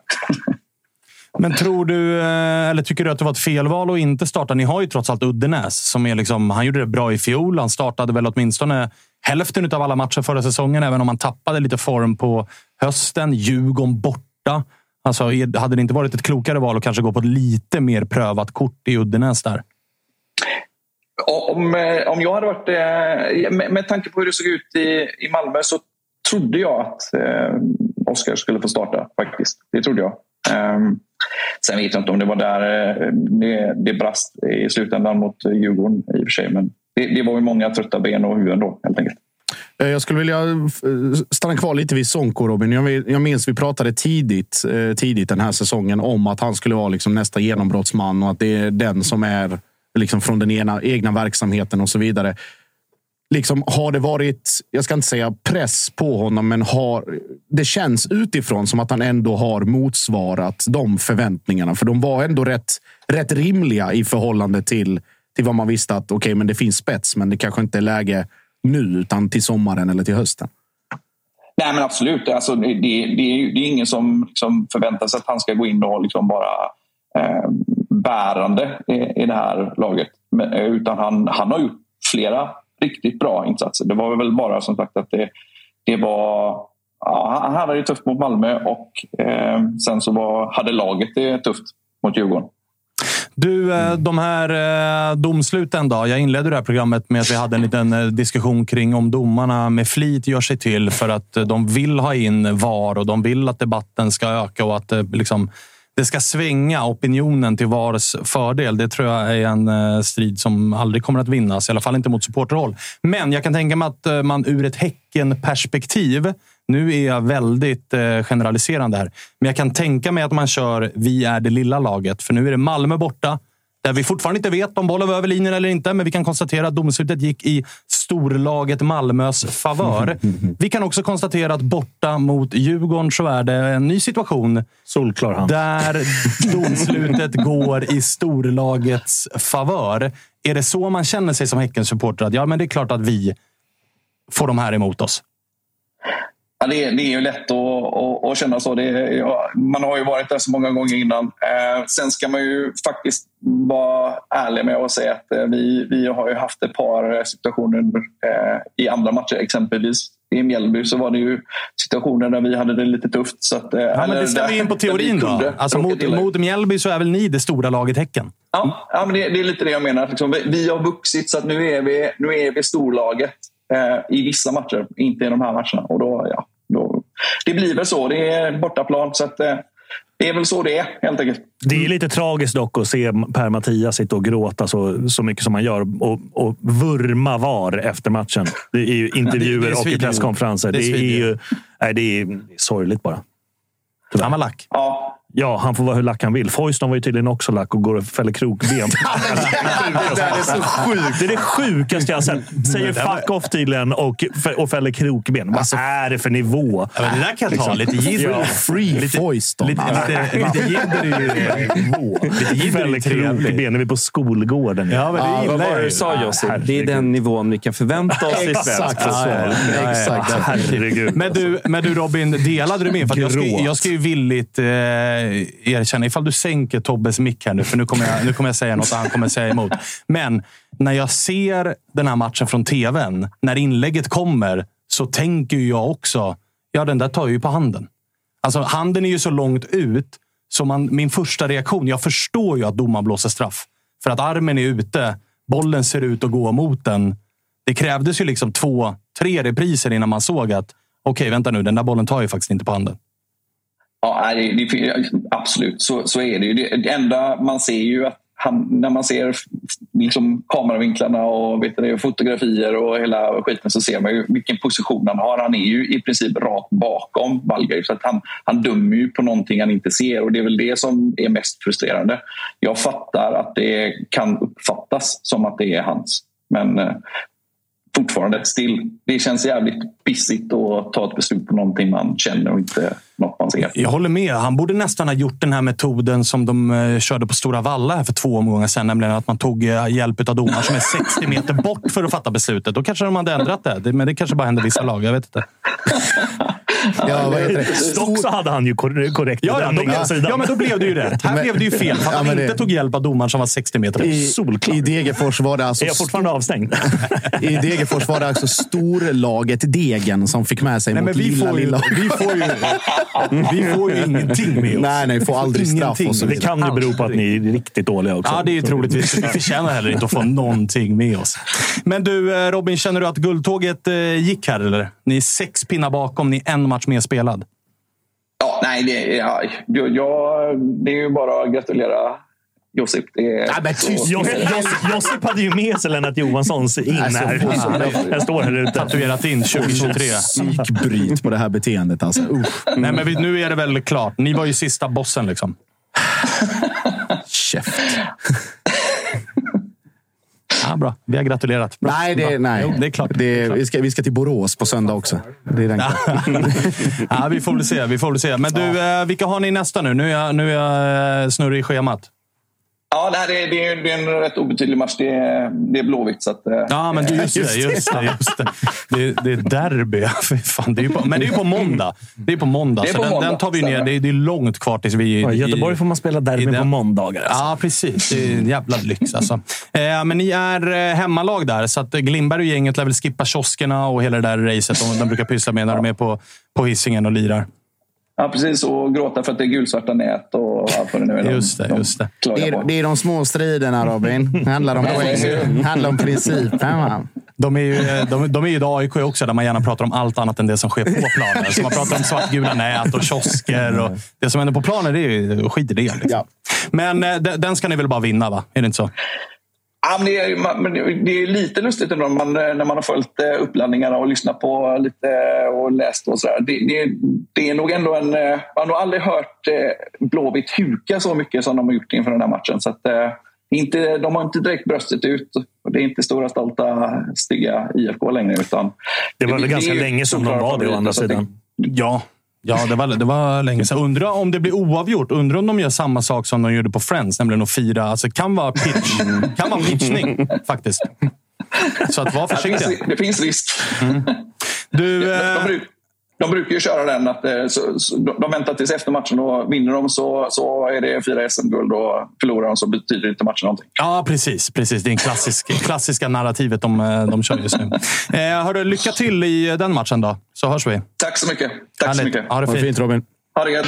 Men tror du, eller tycker du att det var ett felval att inte starta? Ni har ju trots allt Uddenäs som är liksom, han gjorde det bra i fjol. Han startade väl åtminstone hälften av alla matcher förra säsongen, även om han tappade lite form på hösten. Djurgården borta. Alltså, hade det inte varit ett klokare val att kanske gå på ett lite mer prövat kort i Uddenäs där? Om, om jag hade varit, med, med tanke på hur det såg ut i, i Malmö, så trodde jag att eh, Oskar skulle få starta faktiskt. Det trodde jag. Um, sen vet jag inte om det var där det, det brast i slutändan mot Djurgården i och för sig, men det, det var ju många trötta ben och huvuden då helt enkelt. Jag skulle vilja stanna kvar lite vid Sonko, Robin. Jag minns vi pratade tidigt, tidigt den här säsongen om att han skulle vara liksom nästa genombrottsman och att det är den som är liksom från den ena, egna verksamheten och så vidare. Liksom, har det varit, jag ska inte säga press på honom, men har, det känns utifrån som att han ändå har motsvarat de förväntningarna. För de var ändå rätt, rätt rimliga i förhållande till, till vad man visste att okej, okay, men det finns spets, men det kanske inte är läge nu utan till sommaren eller till hösten. Nej, men absolut. Alltså, det, det, det är ingen som liksom förväntar sig att han ska gå in och liksom bara eh, bärande i, i det här laget. Men, utan han, han har gjort flera riktigt bra insatser. Det var väl bara som sagt att det, det var, ja, han hade det tufft mot Malmö och eh, sen så var, hade laget det tufft mot Djurgården. Du, de här domsluten då. Jag inledde det här programmet med att vi hade en liten diskussion kring om domarna med flit gör sig till för att de vill ha in V A R och de vill att debatten ska öka och att liksom, det ska svänga opinionen till V A Rs fördel. Det tror jag är en strid som aldrig kommer att vinnas, i alla fall inte mot supporterhåll. Men jag kan tänka mig att man ur ett Häcken-perspektiv, nu är jag väldigt generaliserande här, men jag kan tänka mig att man kör vi är det lilla laget, för nu är det Malmö borta, där vi fortfarande inte vet om bollen var över linjen eller inte, men vi kan konstatera att domslutet gick i storlaget Malmös favör. Vi kan också konstatera att borta mot Djurgården så är det en ny situation. Solklar hand. Där domslutet går i storlagets favör. Är det så man känner sig som Häckens supporter? Att ja, men det är klart att vi får de här emot oss. Ja, det, är, det är ju lätt att, att, att känna så. Det är, ja, man har ju varit där så många gånger innan. Eh, sen ska man ju faktiskt vara ärlig med att säga att eh, vi, vi har ju haft ett par situationer eh, i andra matcher exempelvis i Mjällby så var det ju situationer där vi hade det lite tufft. Så att, ja, men det ska vi in på teorin då. Alltså mot, mot Mjällby så är väl ni det stora laget Häcken? Ja, ja men det, det är lite det jag menar. Liksom, vi, vi har vuxit så att nu är vi, nu är vi storlaget eh, i vissa matcher, inte i de här matcherna. Och då, ja, då, det blir väl så. Det är bortaplan så att... Eh, det är väl så det är, helt enkelt. Det är lite tragiskt dock att se Per Mattias sitta och gråta så, så mycket som han gör och, och vurma var efter matchen. Det är ju intervjuer och presskonferenser. Det är ju nej, det är sorgligt bara. Tyvärr. Han var lack. Ja. Ja, han får vara hur lack han vill. Foyston var ju tydligen också lack och går och fäller krokben. Det är så sjukt. Det är det sjukaste jag sett. Säger fuck off tydligen och, och fäller krokben. Vad är det för nivå? Ja, men det där kan jag ta lite gider. Ja. Free lite, Foyston. Lite, lite, lite gider är ju nivå. Lite gider är krokben. Är vi på skolgården? Ja, men det gillar jag. Sa jag. Det är den nivån vi kan förvänta oss i svensk försvar. Exakt. Herregud. Men du, men du Robin, delade du med? För jag ska, jag ska ju villigt... erkänna, ifall du sänker Tobbes mick här nu, för nu kommer jag, nu kommer jag säga något och han kommer säga emot. Men när jag ser den här matchen från tvn, när inlägget kommer, så tänker jag också, ja den där tar jag ju på handen. Alltså handen är ju så långt ut, så man, min första reaktion, jag förstår ju att domaren blåser straff. För att armen är ute, bollen ser ut att gå mot den. Det krävdes ju liksom två, tre repriser innan man såg att, okej okay, vänta nu, den där bollen tar ju faktiskt inte på handen. Ja, det, det, absolut. Så, så är det ju. Det, det enda man ser ju att han, när man ser liksom kameravinklarna och vet du, fotografier och hela skiten så ser man ju vilken position han har. Han är ju i princip rakt bakom Valgrej så att han, han dömer ju på någonting han inte ser och det är väl det som är mest frustrerande. Jag fattar att det kan uppfattas som att det är hans, men fortfarande still. Det känns jävligt pissigt att ta ett beslut på någonting man känner och inte något man ser. Jag håller med. Han borde nästan ha gjort den här metoden som de körde på Stora Valla för två omgångar sedan, nämligen att man tog hjälp av domar som är sextio meter bort för att fatta beslutet. Då kanske de hade ändrat det, men det kanske bara hände vissa lag, jag vet inte. Ja, Stock så hade han ju korrekt. Ja, ja, de, ja, men då blev det ju rätt. Här men, blev det ju fel. Han ja, inte det... tog hjälp av domaren som var sextio meter. I, solklar. I Degerfors var det alltså... Är jag fortfarande avstängd? I Degerfors var det alltså storlaget Degen som fick med sig nej, mot lilla, får ju, lilla. Vi får ju, vi får ju ingenting med oss. Nej, nej, vi får aldrig straff oss. Det kan ju bero på att ni är riktigt dåliga också. Ja, det är ju troligtvis. Vi förtjänar heller inte att få någonting med oss. Men du, Robin, känner du att guldtåget gick här, eller? Ni är sex pinnar bakom, ni är en match mer spelad. Ja, nej, det, ja, jag, det är ju bara att gratulera Josip. Det är nej, så... Josip, Josip hade ju med sig Lennart Johanssons in alltså, här. Jag, jag står här ute. Tatuerat in tjugohundratjugotre. Psykbryt på det här beteendet. Alltså. Uh. Nej, men nu är det väl klart. Ni var ju sista bossen liksom. Käft. Ja, bra. Vi har gratulerat. Bra. Nej, det, nej. Jo, det är klart. Det, det är klart. Vi, ska, vi ska till Borås på söndag också. Det är den ja, vi får väl se. Vi får väl se. Men du, ja. Vilka har ni nästa nu? Nu är jag, nu är jag snurrig i schemat. Ja, nej, det, det, är, det är en rätt obetydlig match. Det, det är Blåvitt. Så att, ja, men just det. Just det, just det. Det, det är derby. Fan, det är ju på, men det är ju på måndag. Det är på måndag. Är på så måndag. Den, den tar vi ner. Det är, det är långt kvar tills vi... I Göteborg får man spela derby på måndagar. Alltså. Ja, precis. Det är en jävla lyx. Alltså. Eh, men ni är hemmalag där. Så att Glimberg och gänget lär väl skippa kioskerna och hela det där racet. De, de brukar pyssla med när de är på, på Hisingen och lirar. Ja, precis. Och gråta för att det är gulsvarta nät och allt vad det nu är. Just det, de, just det. De det, är, det är de små striderna, Robin. Handlar om, handlar om principen, va? De är ju, de, de är ju A I K också, där man gärna pratar om allt annat än det som sker på planen. Så man pratar om svartgula nät och kiosker. Och det som händer på planen, det är ju skit i det. Liksom. Ja. Men de, den ska ni väl bara vinna, va? Är det inte så? Ja, men det, är, man, det är lite lustigt ändå, man, när man har följt uppladdningarna och lyssnat på lite och läst och sådär. Det, det, det är nog ändå en... Man har aldrig hört Blåvitt huka så mycket som de har gjort inför den här matchen. Så att, inte, de har inte direkt bröstet ut. Och det är inte stora, stolta, stygga I F K längre. Utan, det var väl det, ganska det länge som de var det å andra sidan. Det, ja, ja det, var, det var länge sedan. Undra om det blir oavgjort. Undra om de gör samma sak som de gjorde på Friends. Nämligen att fira. Alltså, det kan vara pitch. Kan vara pitchning, faktiskt. Så att var försiktig. Det finns risk. Mm. Du... Eh... de brukar ju köra den att så, så, de väntar tills efter matchen och vinner de så, så är det fyra S M-guld och förlorar de så betyder inte matchen någonting. Ja, precis. precis. Det är en klassisk, klassiska narrativet de, de kör just nu. Eh, hörru, lycka till i den matchen då, så hörs vi. Tack så mycket. Tack Härligt. så mycket. Ha det fint, ha det fint Robin. Ha det gött.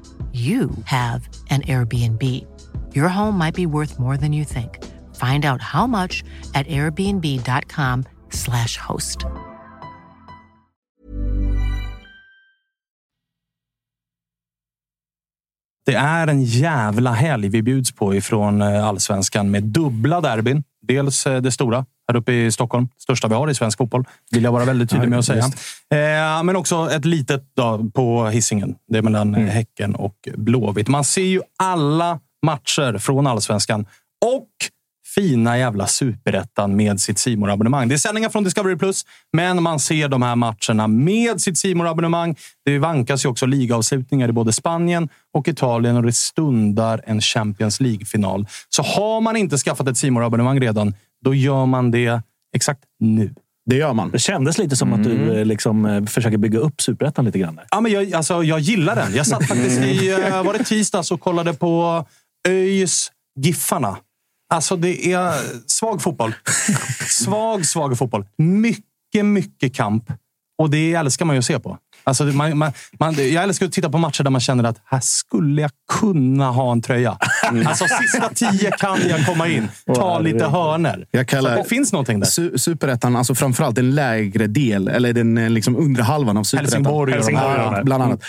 you have an Airbnb. Your home might be worth more than you think. Find out how much at airbnb.com slash host. Det är en jävla helg vi bjuds på ifrån Allsvenskan med dubbla derbyn. Dels det stora här uppe i Stockholm, största vi har i svensk fotboll, vill jag vara väldigt tydlig med att säga. Eh, men också ett litet då, på Hisingen. Det är mellan mm. Häcken och Blåvitt. Man ser ju alla matcher från Allsvenskan och fina jävla Superettan med sitt C-more-abonnemang. Det är sändningar från Discovery Plus, men man ser de här matcherna med sitt C-more-abonnemang. Det vankas ju också ligavslutningar i både Spanien och Italien och det stundar en Champions League-final. Så har man inte skaffat ett C-more-abonnemang redan, då gör man det exakt nu. Det gör man. Det kändes lite som mm. att du liksom försöker bygga upp Superettan lite grann. Ja, men jag, alltså, jag gillar den. Jag satt faktiskt i var det tisdags och kollade på ÖIS Giffarna. Alltså det är svag fotboll. Svag, svag fotboll. Mycket, mycket kamp. Och det älskar man ju att se på. Alltså man, man, man, jag älskar att titta på matcher där man känner att här skulle jag kunna ha en tröja. Mm. Alltså sista tio kan jag komma in. Ta lite hörner. Jag kallar Så, finns någonting där. Su- Superettan, alltså framförallt en lägre del. Eller den liksom undre halvan av Superettan. Helsingborg, Helsingborg här, bland annat.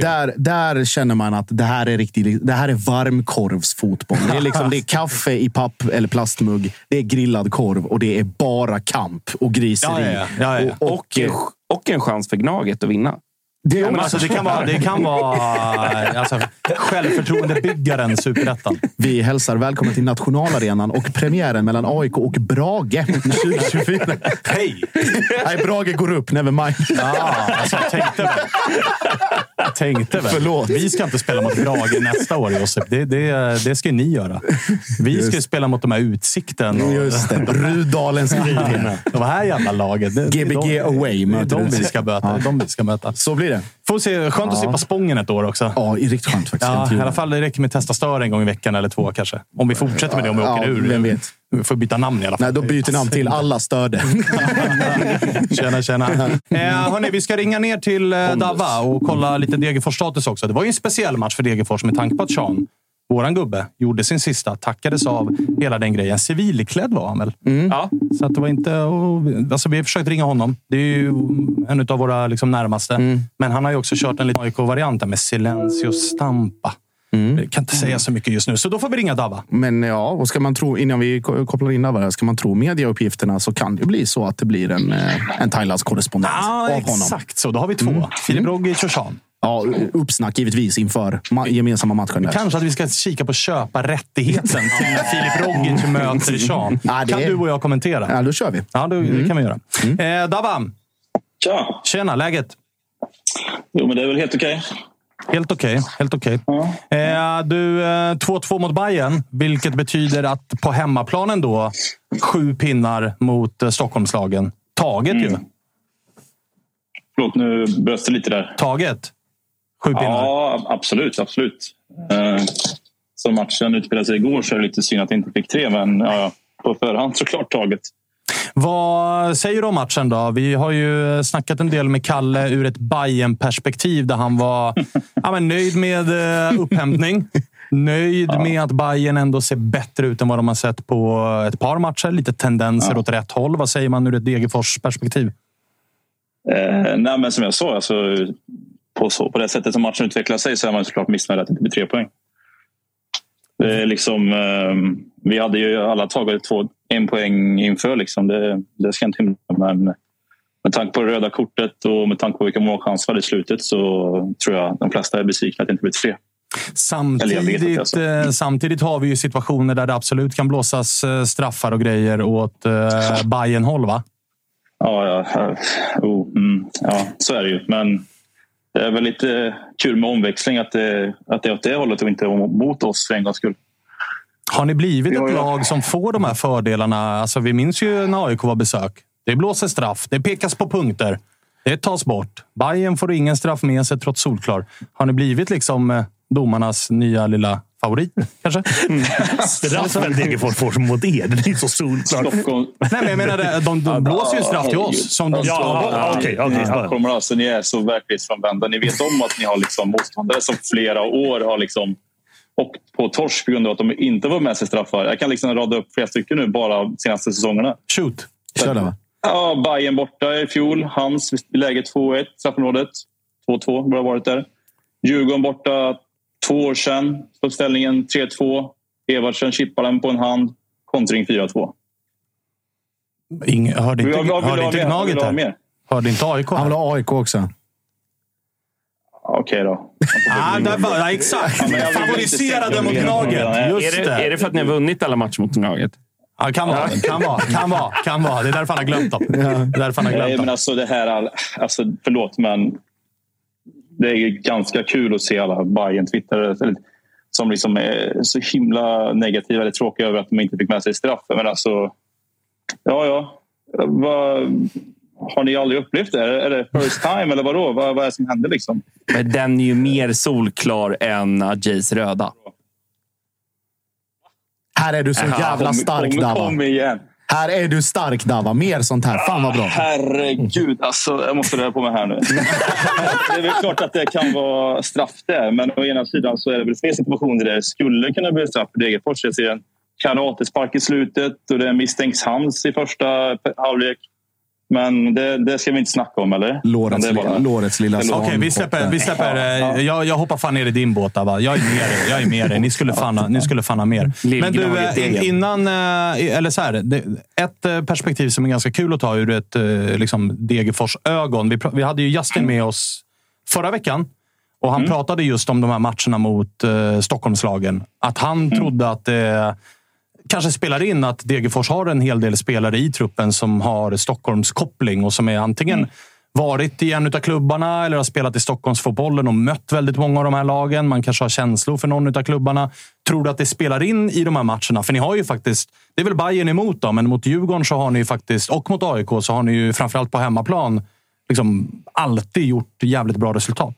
Där, där, där känner man att det här är riktigt, det här är varmkorvsfotboll. Det är, liksom, det är kaffe i papp eller plastmugg. Det är grillad korv och det är bara kamp och griseri. Ja, ja, ja, ja. Och, och, och Och en chans för Gnaget att vinna. Det, ja, alltså, det kan vara, det kan vara alltså, självförtroendebyggaren Superettan. Vi hälsar välkommen till Nationalarenan och premiären mellan A I K och Brage tjugohundratjugofyra. Hej! Nej, Brage går upp, never mind. Ja, alltså, tänkte väl. Tänkte väl. Förlåt. Vi ska inte spela mot Brage nästa år, Josef. Det, det, det ska ni göra. Vi Just. ska spela mot de här Utsikten. Och... Just det. Rudalens grej. De här jävla lagen. Det, G B G de, away möter de vi ska möta. Ja. De vi ska möta. Så blir det. Får se, skönt ja. att slippa Spången ett år också. Ja, i riktigt skönt faktiskt. Ja, i alla fall det räcker med testa stör en gång i veckan eller två kanske. Om vi fortsätter med det, om vi ja, åker ja, ur. Vem vet. Vi får byta namn i alla fall. Nej, då byter namn till alla störde. tjena, tjena. Eh, hörni, vi ska ringa ner till eh, Dava och kolla lite Degerfors-status också. Det var ju en speciell match för Degerfors med tanke på att Sean, våran gubbe, gjorde sin sista, tackades av hela den grejen. Civilklädd var han väl? Mm. Ja. Så att det var inte... Alltså vi har försökt ringa honom. Det är ju en av våra liksom, närmaste. Mm. Men han har ju också kört en liten A I K-variant med Silencio Stampa. Mm. Jag kan inte säga så mycket just nu, så då får vi ringa Dava. Men ja, och ska man tro, innan vi kopplar in Dava, ska man tro mediauppgifterna så kan det bli så att det blir en, en Thailands korrespondent ah, av honom. Ja, exakt så. Då har vi två. Filip Rogic och Sean. Ja, uppsnack givetvis inför ma- gemensamma matchen. Där. Kanske att vi ska kika på köpa rättigheten till Filip Rogic möter Sean. Ja, det... Kan du och jag kommentera? Ja, då kör vi. Ja, då, mm. det kan vi göra. Mm. Eh, Davam. Tja. Tjena, läget? Jo, men det är väl helt okej. Helt okej, helt okej. Ja. Eh, du, eh, två två mot Bajen, vilket betyder att på hemmaplanen då sju pinnar mot eh, Stockholmslagen. Taget mm. ju. Förlåt, nu bröts det lite där. Taget? Sju pinnar? Ja, absolut, absolut. Eh, som matchen utspelade sig igår så är det lite synd att det inte fick tre, men ja, på förhand såklart taget. Vad säger du om matchen då? Vi har ju snackat en del med Kalle ur ett Bajen-perspektiv där han var ja, men nöjd med upphämtning. Nöjd ja. med att Bajen ändå ser bättre ut än vad de har sett på ett par matcher. Lite tendenser ja. åt rätt håll. Vad säger man ur ett Degerfors-perspektiv? Eh, nej, men som jag sa, alltså, på, så, på det sättet som matchen utvecklar sig så är man såklart missnöjd att det inte blir tre poäng. Det är liksom, eh, vi hade ju alla tagit två... en poäng inför liksom. Det, det ska inte himla. Men med tanke på det röda kortet och med tanke på vilka målchanser i slutet så tror jag de flesta är besvikna att det inte blivit fler. Samtidigt, alltså. eh, samtidigt har vi ju situationer där det absolut kan blåsas straffar och grejer åt eh, Bajen-håll, va? Ja, ja. Oh, mm, ja, så är det ju. Men det är väl lite kul med omväxling att det, att det är åt det hållet och inte mot oss för en gångs skull. Har ni blivit ett lag som får de här fördelarna? Alltså, vi minns ju när A I K var besök. Det blåser straff, det pekas på punkter. Det tas bort. Bajen får ingen straff med sig trots solklar. Har ni blivit liksom domarnas nya lilla favorit, kanske? Mm. Straffen Degerfors får mot er. Det är inte så solklart. Nej, men jag menar, de, de blåser ju straff till oss. Som de ja, okej. Okay, okay, ja. Kommer alltså, ni är så verklighetsfrånvända. Ni vet om att ni har liksom motståndare som flera år har liksom och på torsk på grund av att de inte var med sig straffar. Jag kan liksom rada upp flera stycken nu bara de senaste säsongerna. Shoot! Kör det, va? Ja, Bajen borta i fjol. Hans läge två ett, straffområdet. två två, bara varit där. Djurgården borta två år sedan. Uppställningen tre två. Evertsen chippar den på en hand. Kontring fyra två. Inge, hörde inte, hörde hörde inte Gnaget här? Hörde inte A I K? Han vill ha A I K också. Okej då. Ah, det var, ja, exakt. Ja, favoriserade mot Gnaget. Just är det, det. Är det för att ni har vunnit alla matcher mot Gnaget? Ja, kan vara. Kan vara. Kan vara. Kan vara. Det är därför han har glömt dem. Det är därför han har glömt dem. Nej, men alltså det här... Alltså, förlåt, men... Det är ju ganska kul att se alla Bajen-twittrare som liksom är så himla negativa eller tråkiga över att de inte fick med sig straff. Men alltså... Ja, ja. Vad... Har ni aldrig upplevt det? Är det first time eller vadå? Vad, vad är det som händer liksom? Men den är ju mer solklar än Jays röda. Här är du så Aha, jävla kom, stark, kom, Dava. Kom igen. Här är du stark, Dava. Mer sånt här. Fan vad bra. Herregud, alltså jag måste röra på mig här nu. Det är väl klart att det kan vara straff där. Men å ena sidan så är det väl fler situationer där det skulle kunna bli straff för Degerfors. Jag ser en karatespark i slutet och det misstänks hands i första halvlek. Men det, det ska vi inte snacka om, eller? Lårets, det bara... Lårets lilla sån. Okej, okay, vi släpper... Vi släpper ja, ja. Jag, jag hoppar fan ner i din båt, va? Jag är med er. Jag är med er. Ni skulle fanna, ni skulle fanna mer. Men du, innan... Eller så här, ett perspektiv som är ganska kul att ta ur ett liksom, Degerfors ögon. Vi, vi hade ju Justin med oss förra veckan. Och han mm. pratade just om de här matcherna mot uh, Stockholmslagen. Att han mm. trodde att... Uh, kanske spelar in att Degerfors har en hel del spelare i truppen som har Stockholms koppling och som är antingen mm. varit i en av klubbarna eller har spelat i Stockholmsfotbollen och mött väldigt många av de här lagen. Man kanske har känslor för någon av klubbarna. Tror du att det spelar in i de här matcherna? För ni har ju faktiskt, det är väl Bajen emot då, men mot Djurgården så har ni ju faktiskt, och mot A I K så har ni ju framförallt på hemmaplan liksom alltid gjort jävligt bra resultat.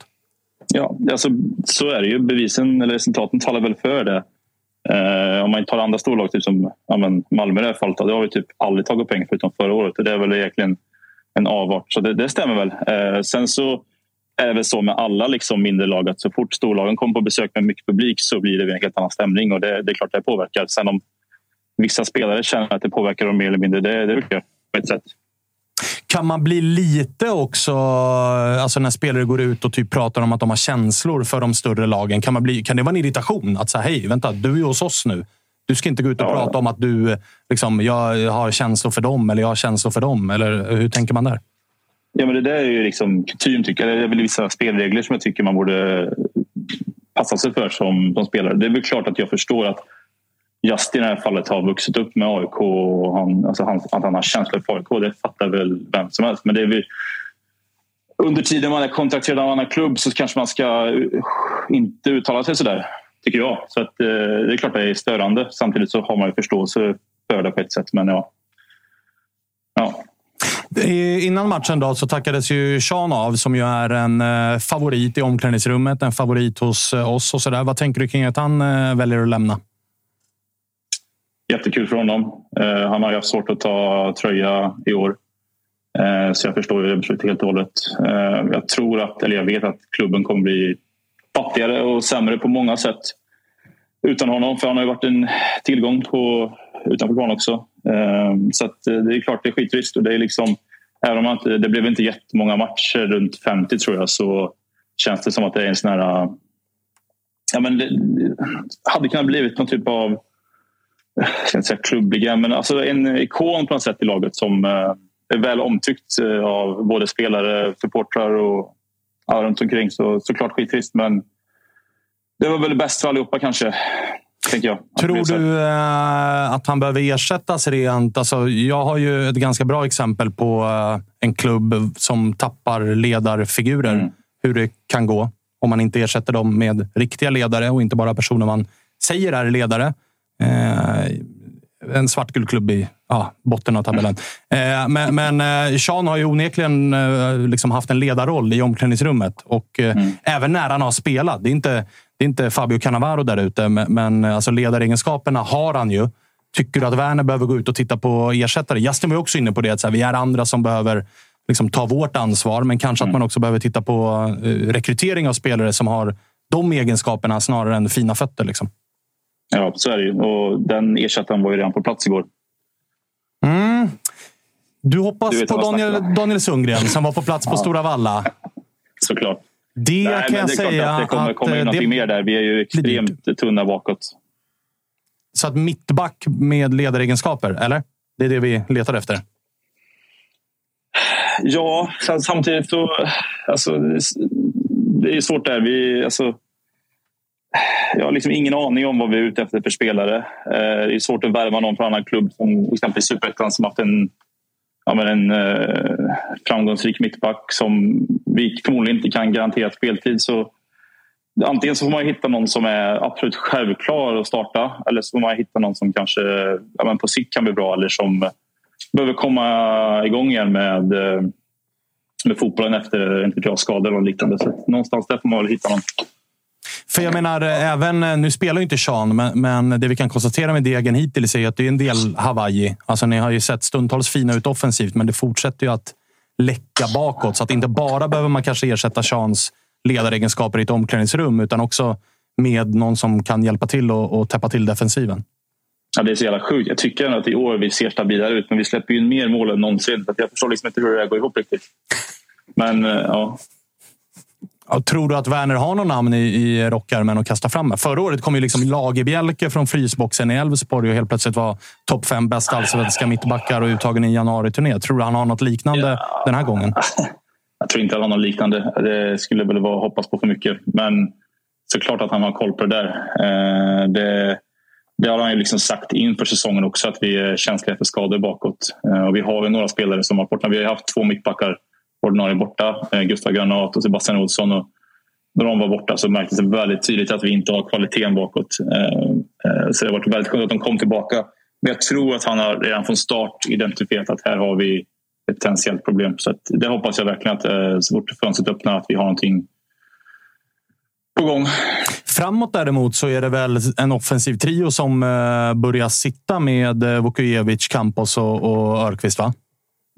Ja, alltså, så är det ju. Bevisen eller resultaten talar väl för det. Uh, om man tar andra storlag typ som ja, men Malmö i det här fallet, då har vi typ aldrig tagit pengar förutom förra året och det är väl egentligen en avart, så det, det stämmer väl. Uh, sen så är det väl så med alla liksom, mindre lag att så fort storlagen kommer på besök med mycket publik så blir det en helt annan stämning och det, det är klart det påverkar. Sen om vissa spelare känner att det påverkar dem mer eller mindre, det, det brukar på ett sätt. Kan man bli lite också, alltså när spelare går ut och typ pratar om att de har känslor för de större lagen, kan, man bli, kan det vara en irritation? Att säga, hej, vänta, du är hos oss nu. Du ska inte gå ut och ja, prata ja. om att du, liksom, jag har känslor för dem eller jag har känslor för dem. Eller hur tänker man där? Ja, men det där är ju liksom kutym, tycker jag. Det är väl vissa spelregler som jag tycker man borde passa sig för som de spelare. Det är väl klart att jag förstår att Just i det här fallet har vuxit upp med A I K och han, alltså han, att han har känslor för A I K, det fattar väl vem som helst. Men det är väl, under tiden man är kontrakterad av en annan klubb så kanske man ska inte uttala sig sådär, tycker jag. Så att, eh, det är klart att det är störande. Samtidigt så har man ju förståelse för det på ett sätt, men ja. ja. Innan matchen då så tackades ju Sean av, som ju är en favorit i omklädningsrummet, en favorit hos oss och sådär. Vad tänker du kring att han väljer att lämna? Jättekul för honom. Eh, han har ju haft svårt att ta tröja i år. Eh, så jag förstår ju det helt och hållet. Eh, jag tror att, eller jag vet att klubben kommer bli fattigare och sämre på många sätt utan honom. För han har ju varit en tillgång på, utanför plan också. Eh, så att det är klart det är skittrist. Och det är liksom, även om att det blev inte jättemånga matcher, runt femtio tror jag, så känns det som att det är en sån här... Ja, men det hade kunnat blivit någon typ av, jag ska inte säga klubbliga, men alltså en ikon på något sätt i laget som är väl omtyckt av både spelare, supportrar och alla runt omkring. Så såklart skitrist, men det var väl bäst för allihopa kanske, tänker jag. Tror du att han behöver ersättas rent? Alltså, jag har ju ett ganska bra exempel på en klubb som tappar ledarfigurer. Mm. Hur det kan gå om man inte ersätter dem med riktiga ledare och inte bara personer man säger är ledare. Eh, en svartgul klubb i ja, botten av tabellen. Eh, men men eh, Sean har ju onekligen eh, liksom haft en ledarroll i omklädningsrummet. Och eh, mm. även när han har spelat. Det är inte, det är inte Fabio Cannavaro där ute. Men, men alltså, ledaregenskaperna har han ju. Tycker du att Werner behöver gå ut och titta på ersättare? Justin var ju också inne på det. Att så här, vi är andra som behöver liksom ta vårt ansvar. Men kanske mm. att man också behöver titta på eh, rekrytering av spelare som har de egenskaperna snarare än fina fötter liksom. Ja, så är det ju. Och den ersättaren var ju redan på plats igår. Mm. Du hoppas du på Daniel, Daniel Sundgren som var på plats på Stora Valla. Såklart. Det Nej, kan jag det säga att det kommer, att kommer ju någonting mer där. Vi är ju extremt det, tunna bakåt. Så att mittback med ledaregenskaper, eller? Det är det vi letar efter. Ja, samtidigt så... Alltså, det är svårt där. Vi... Alltså, jag har liksom ingen aning om vad vi är ute efter för spelare. Det är svårt att värva någon från annan klubb, som till exempel Superettan som haft en, ja men en eh, framgångsrik mittback som vi förmodligen inte kan garantera speltid. Så antingen så får man hitta någon som är absolut självklar att starta, eller så får man hitta någon som kanske ja men på sikt kan bli bra, eller som behöver komma igång igen med, med fotbollen efter en skada eller liknande. Så någonstans där får man väl hitta någon. För jag menar, även, nu spelar ju inte Sean, men, men det vi kan konstatera med Degen hittills är att det är en del Hawaii. Alltså ni har ju sett stundtals fina ut offensivt, men det fortsätter ju att läcka bakåt. Så att inte bara behöver man kanske ersätta Seans ledaregenskaper i ett omklädningsrum, utan också med någon som kan hjälpa till och, och täppa till defensiven. Ja, det är så jävla sjukt. Jag tycker att i år vi ser stabilare ut, men vi släpper ju in mer mål än någonsin. Så jag förstår liksom inte hur det här går ihop riktigt. Men ja... Tror du att Werner har någon namn i, i rockärmen att kasta fram med? Förra året kom ju liksom Lagerbjälke från frysboxen i Elfsborg och helt plötsligt var topp fem bästa allsvenska mittbackar och uttagen i januari-turné. Tror du han har något liknande ja. den här gången? Jag tror inte han har något liknande. Det skulle väl vara hoppas på för mycket. Men såklart att han har koll på det där. Det, det har han ju liksom sagt inför säsongen också, att vi är känsliga för skador bakåt. Och vi har ju några spelare som har borta. Vi har haft två mittbackar ordinarie borta, Gustav Granat och Sebastian Olsson, och när de var borta så märktes det väldigt tydligt att vi inte har kvaliteten bakåt, så det har varit väldigt skönt att de kom tillbaka. Men jag tror att han har redan från start identifierat att här har vi ett potentiellt problem, så att det hoppas jag verkligen, att så fort fönstret öppnar att vi har någonting på gång. Framåt däremot så är det väl en offensiv trio som börjar sitta med Vukovic, Campos och Örqvist, va?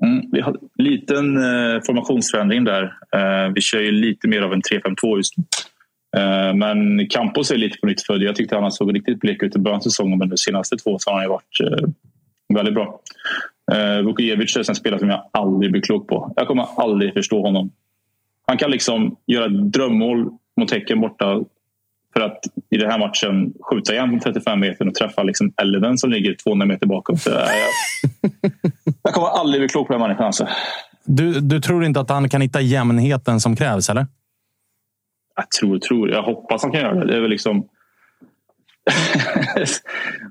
Mm, vi har en liten eh, formationsförändring där. Eh, vi kör ju lite mer av en tre fem två just nu. Eh, men Campos är lite på nytt född. Jag tyckte han såg riktigt blek ut i början av säsongen, men de senaste två så har han ju varit eh, väldigt bra. Eh, Vukovic är en spelare som jag aldrig blir klok på. Jag kommer aldrig förstå honom. Han kan liksom göra drömmål mot Häcken borta för att i den här matchen skjuta igen på trettiofem meter och träffa liksom Elden som ligger två hundra meter bakom. Så jag, jag kommer aldrig bli klok på den människan. Alltså. Du, du tror inte att han kan hitta jämnheten som krävs, eller? Jag tror, tror. Jag hoppas han kan göra det. Det är väl liksom...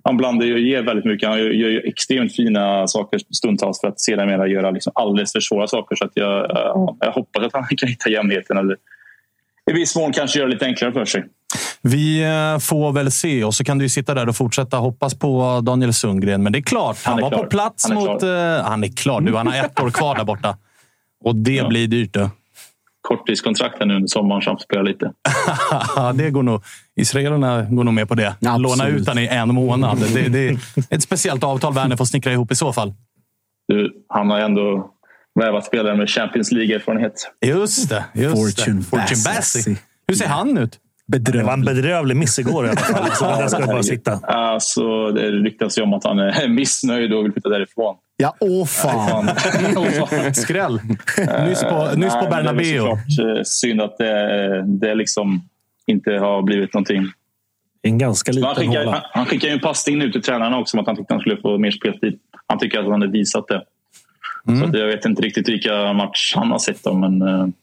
han blandar ju och ger väldigt mycket. Han gör ju extremt fina saker stundtals för att sedan mera göra liksom alldeles för svåra saker. Så att jag, jag hoppas att han kan hitta jämnheten. Eller i viss mån kanske göra lite enklare för sig. Vi får väl se, och så kan du sitta där och fortsätta hoppas på Daniel Sundgren. Men det är klart, han, han är var klar. På plats han mot... Klar. Uh, han är klar nu, han har ett år kvar där borta. Och det ja. Blir dyrt då. Korttidskontrakt nu under sommaren som spelar lite. Det går nog... Israelerna går nog med på det. Absolut. Låna ut han i en månad. Det, det är ett speciellt avtal Werner får snickra ihop i så fall. Du, han har ändå värvat spelare med Champions League-erfarenhet. Just det. Just Fortune, det. Fortune Bassey. Hur ser han ut? Bedrövlig. Det var en bedrövlig miss igår i alla fall. Så där ska bara sitta. Alltså, det ryktas ju om att han är missnöjd och vill flytta därifrån. Ja, åh fan. Skräll. Nyss på, nyss på Bernabeu. Det är synd att det, det liksom inte har blivit någonting. En ganska liten han skickar, håla. Han, han skickar ju en passning ut till tränarna också om att han tyckte han skulle få mer speltid. Han tycker att han hade visat det. Mm. Så att jag vet inte riktigt vilka match han har sett dem, men...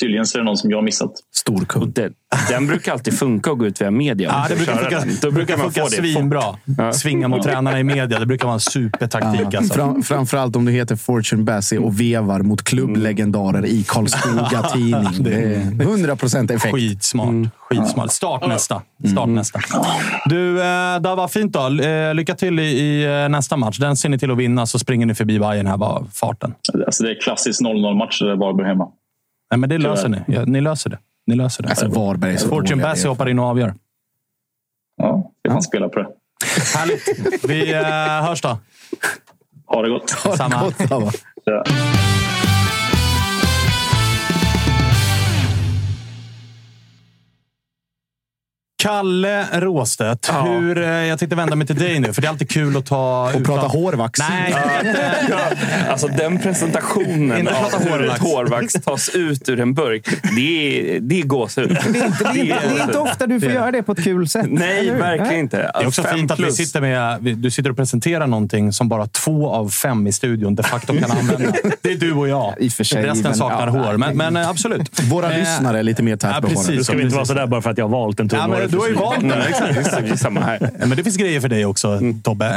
Tydligen så är det någon som jag har missat. Storkund. Den, den brukar alltid funka och gå ut via media. Ja, det brukar funka, då brukar man få det. Svinbra. Ja. Svinga mot tränarna i media. Det brukar vara en supertaktik. Ja. Alltså. Fram, framförallt om du heter Fortune Bassey och vevar mot klubblegendarer i Karlskoga tidning. Det är hundra procent effekt. Skitsmart. Mm. Skitsmart. Start nästa. Start mm. nästa. Du, det var fint då. Lycka till i nästa match. Den ser ni till att vinna, så springer ni förbi Bajen här bara farten. Alltså det är klassisk noll noll match där Varberg hemma. Nej, men det löser ni. Ja, ni löser det. Ni löser det. Alltså Varberg är så Fortune Bassey hoppar in och avgör. Ja, det kan ja. Spela på det. Härligt. Vi uh, hörs då. Ha det gott. Ha det samma. Gott, samma. Ja. Kalle Råstedt, ja. hur, jag tänkte vända mig till dig nu, för det är alltid kul att ta... Och prata hårvax. Nej. Alltså den presentationen inte av hur hårvax. hårvax tas ut ur en burk, det är, det är gåshud. Det är, inte, det, är, det, är, det är inte ofta du får det. Göra det på ett kul sätt. Nej, verkligen ja. Inte. Alltså, det är också fint plus. Att vi sitter med, du sitter och presenterar någonting som bara två av fem i studion de facto kan använda. Det är du och jag. I för sig, resten men, saknar ja, hår, men, men absolut. Våra eh, lyssnare är lite mer tätt på håret. Du ska inte vara sådär bara för att jag har valt en tunnhåret. Du har ju valt den. Men det finns grejer för dig också, mm. Tobbe.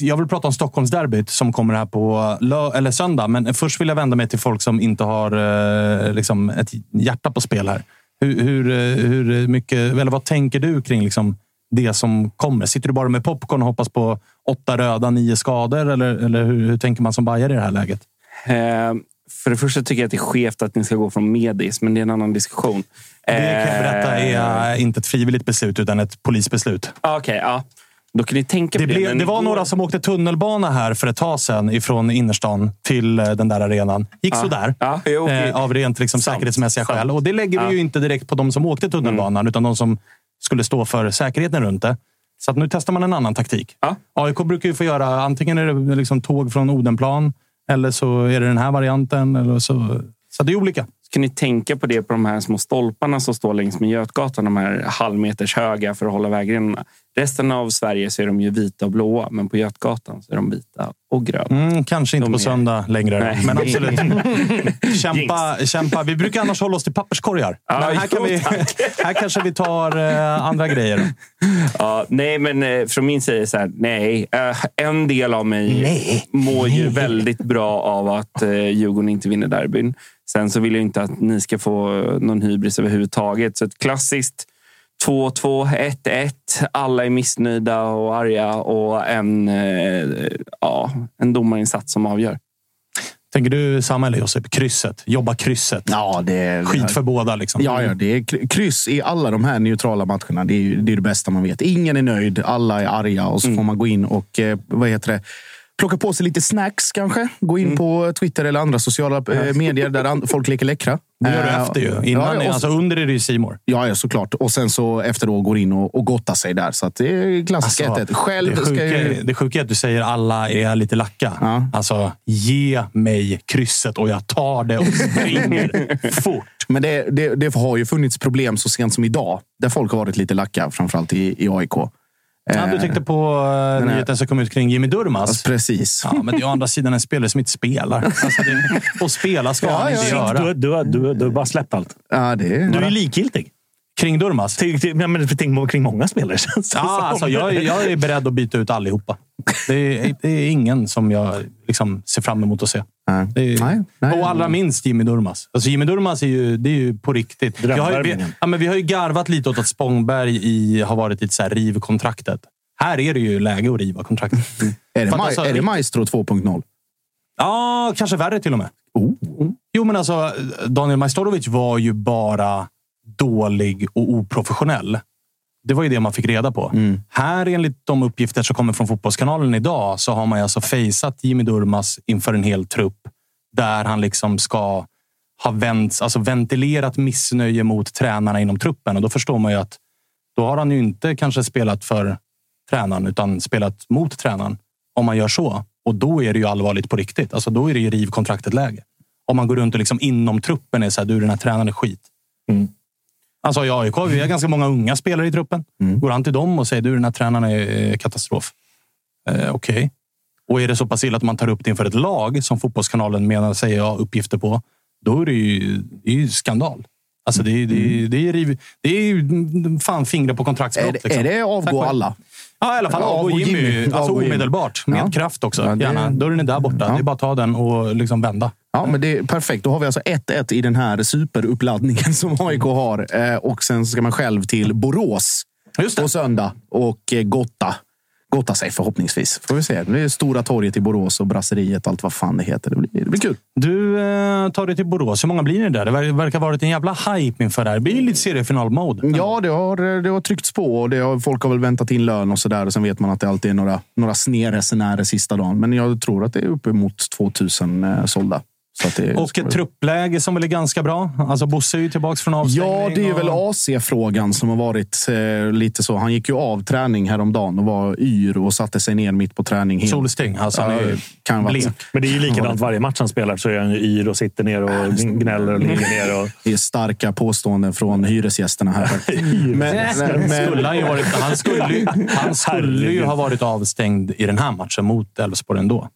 Jag vill prata om Stockholmsderbyt som kommer här på lö- eller söndag. Men först vill jag vända mig till folk som inte har liksom, ett hjärta på spel här. Hur, hur, hur mycket, eller vad tänker du kring liksom, det som kommer? Sitter du bara med popcorn och hoppas på åtta röda, nio skador? Eller, eller hur, hur tänker man som bajare i det här läget? Eh, för det första tycker jag att det är skevt att ni ska gå från medis. Men det är en annan diskussion. Det kan jag berätta är äh, inte ett frivilligt beslut utan ett polisbeslut. Okej, okay, ja. Då kan ni tänka det på det. Blev, det var några som åkte tunnelbana här för ett tag sedan ifrån innerstan till den där arenan. Gick ja. Sådär. Ja, jo, eh, av rent liksom, säkerhetsmässiga sant. Skäl. Och det lägger vi ja. Ju inte direkt på de som åkte tunnelbanan mm. utan de som skulle stå för säkerheten runt det. Så att nu testar man en annan taktik. Ja. A I K brukar ju få göra antingen är det liksom tåg från Odenplan eller så är det den här varianten. Eller så, så det är olika. Kan ni tänka på det på de här små stolparna som står längs med Götgatan, de här halvmeters höga för att hålla vägrenarna. Resten av Sverige så är de ju vita och blåa, men på Götgatan så är de vita och gröna. Mm, kanske inte de på är... söndag längre, nej. Men absolut. kämpa, kämpa. Vi brukar annars hålla oss till papperskorgar. Ja, men här, jo, kan vi, här kanske vi tar eh, andra grejer. Ja, nej, men eh, från min sida så här, nej. Eh, en del av mig nej. mår ju nej. väldigt bra av att eh, Djurgården inte vinner derbyn. Sen så vill jag inte att ni ska få någon hybris överhuvudtaget. Så ett klassiskt två två ett ett. Alla är missnöjda och arga och en, eh, ja, en domarinsats som avgör. Tänker du samma eller Josip? Krysset. Jobba krysset. Ja, det, skit för båda liksom. Ja, ja, det är kryss i alla de här neutrala matcherna. Det är det, är det bästa man vet. Ingen är nöjd, alla är arga och så mm. får man gå in och, vad heter det? Plocka på sig lite snacks kanske. Gå in mm. på Twitter eller andra sociala medier där folk leker läckra. Det gör du efter ju. Innan, ja, ja, och, alltså under är det ju Simor. Ja, ja, såklart. Och sen så efter då går in och, och gottar sig där. Så att det är klassiskt alltså, själv det, sjuka, jag... det sjuka är att du säger alla är lite lacka. Ja. Alltså, ge mig krysset och jag tar det och springer fort. Men det, det, det har ju funnits problem så sent som idag. Där folk har varit lite lacka, framförallt i, i A I K. Ja, du tänkte på uh, nyheten som kom ut kring Jimmy Durmaz. Alltså, precis. Ja, men det är å andra sidan en spelare som inte spelar. Alltså, det, och spela ska han ja, inte ja. göra. Du, du, du, du bara släppt allt. Ja, det är... Du är ju likgiltig. Kring Durmaz? Tänk, ja, men tänk kring många spelare. Ja, alltså, jag, jag är beredd att byta ut allihopa. Det är, det är ingen som jag liksom ser fram emot att se. Nej. Det är, nej, nej, och allra nej. minst Jimmy Durmaz. Alltså, Jimmy Durmaz är ju, det är ju på riktigt. Jag har ju, vi, ja, men vi har ju garvat lite åt att Spångberg i, har varit i ett så här rivkontraktet. Här är det ju läge att riva kontraktet. Mm. Är, det ma- alltså, är det Maestro två punkt noll? Ja, kanske värre till och med. Oh. Mm. Jo, men alltså Daniel Majstorovic var ju bara... dålig och oprofessionell. Det var ju det man fick reda på. Mm. Här enligt de uppgifter som kommer från Fotbollskanalen idag så har man alltså faceat Jimmy Durmaz inför en hel trupp där han liksom ska ha vänt, alltså ventilerat missnöje mot tränarna inom truppen. Och då förstår man ju att då har han ju inte kanske spelat för tränaren utan spelat mot tränaren om man gör så. Och då är det ju allvarligt på riktigt. Alltså då är det ju rivkontraktet läge. Om man går runt och liksom inom truppen är så här, du den här tränaren är skit. Mm. Alltså i A I K, vi har ganska många unga spelare i truppen. Mm. Går han till dem och säger du, den här tränaren är katastrof. Eh, Okej. Okay. Och är det så pass illa att man tar upp det inför ett lag som Fotbollskanalen menar sig ha uppgifter på, då är det ju, det är ju skandal. Alltså det är, mm. det är, det är, det är, det är fan fingrar på kontraktsbrott. Är, liksom. Är det avgå alla? Ja, i alla fall avgå Jimmy. Jimmy. Alltså avgå omedelbart. Jimmy. Med ja. kraft också. Ja, det... Gärna. Dörren är där borta. Ja. Det är bara att ta den och liksom vända. Ja, men det är perfekt. Då har vi alltså ett ett i den här superuppladdningen som A I K har. Och sen ska man själv till Borås på söndag och gotta. Gotta sig förhoppningsvis. Får vi se. Det är Stora torget i Borås och brasseriet och allt vad fan det heter. Det blir, det blir kul. Du eh, tar dig till Borås. Hur många blir det där? Det verkar ha varit en jävla hype inför det här. Det blir lite seriefinalmode. Ja, det har, det har tryckts på. Och det har, folk har väl väntat in lön och sådär. Och sen vet man att det alltid är några, några snedresenärer sista dagen. Men jag tror att det är uppemot tvåtusen eh, sålda. Så det, och ett truppläge som väl är ganska bra. Alltså Bosse är ju tillbaka från avstängning. Ja, det är och... väl A C-frågan som har varit eh, lite så. Han gick ju av träning häromdagen och var yr och satte sig ner mitt på träning. Solsting, alltså han är kan vara. Men det är ju likadant varje match han spelar så är han ju yr och sitter ner och gnäller och ligger ner. Och... Det är starka påståenden från hyresgästerna här. men, men... Skulle ju varit, han skulle ju, han skulle ju ha varit avstängd i den här matchen mot Elfsborg ändå.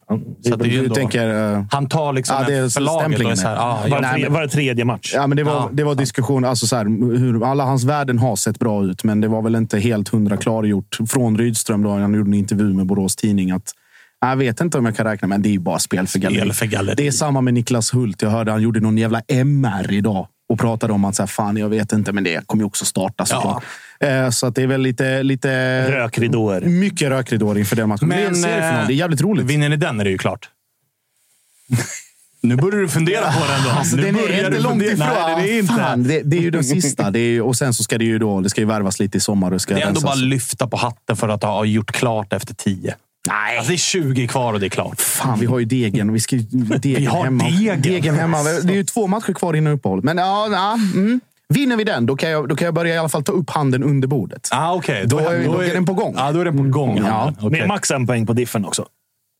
Så det är ju ändå, tänker, han tar liksom... Ja, det, förlaget. Så här, ah, var, nej, men, var tredje match. Ja, men det var, ja, det var diskussion. Alltså så här, hur, alla hans värden har sett bra ut. Men det var väl inte helt hundra klargjort. Från Rydström då, han gjorde en intervju med Borås Tidning. Att, jag vet inte om jag kan räkna, men det är ju bara spel för galleri. för galleri. Det är samma med Niklas Hult. Jag hörde han gjorde någon jävla M R idag. Och pratade om att så här, fan jag vet inte, men det kommer ju också starta såklart. Ja. Eh, så att det är väl lite... lite rökridåer. Mycket rökridåer inför den matchen. Men, men det, är det är jävligt roligt. Vinner ni den är det ju klart. Nu börjar du fundera på den då. Alltså, nu den är inte långt ifrån. Nej, det, är inte. Fan, det, det är ju den sista. Det är, och sen så ska det ju då, det ska ju värvas lite i sommar. Det, ska det är ändå bara lyfta på hatten för att ha gjort klart efter tio. Nej. Alltså det är tjugo kvar och det är klart. Fan, vi har ju Degen och vi ska ju Degen vi har hemma. Degen. Degen hemma. Det är ju två matcher kvar innan uppehåll. Men ja, ja. Mm. Vinner vi den, då kan, jag, då kan jag börja i alla fall ta upp handen under bordet. Ah, okay. Då, då, är, då, är, då är den på gång. Ja, då är den på gång. Mm. Ja. Okay. Med max en poäng på diffen också.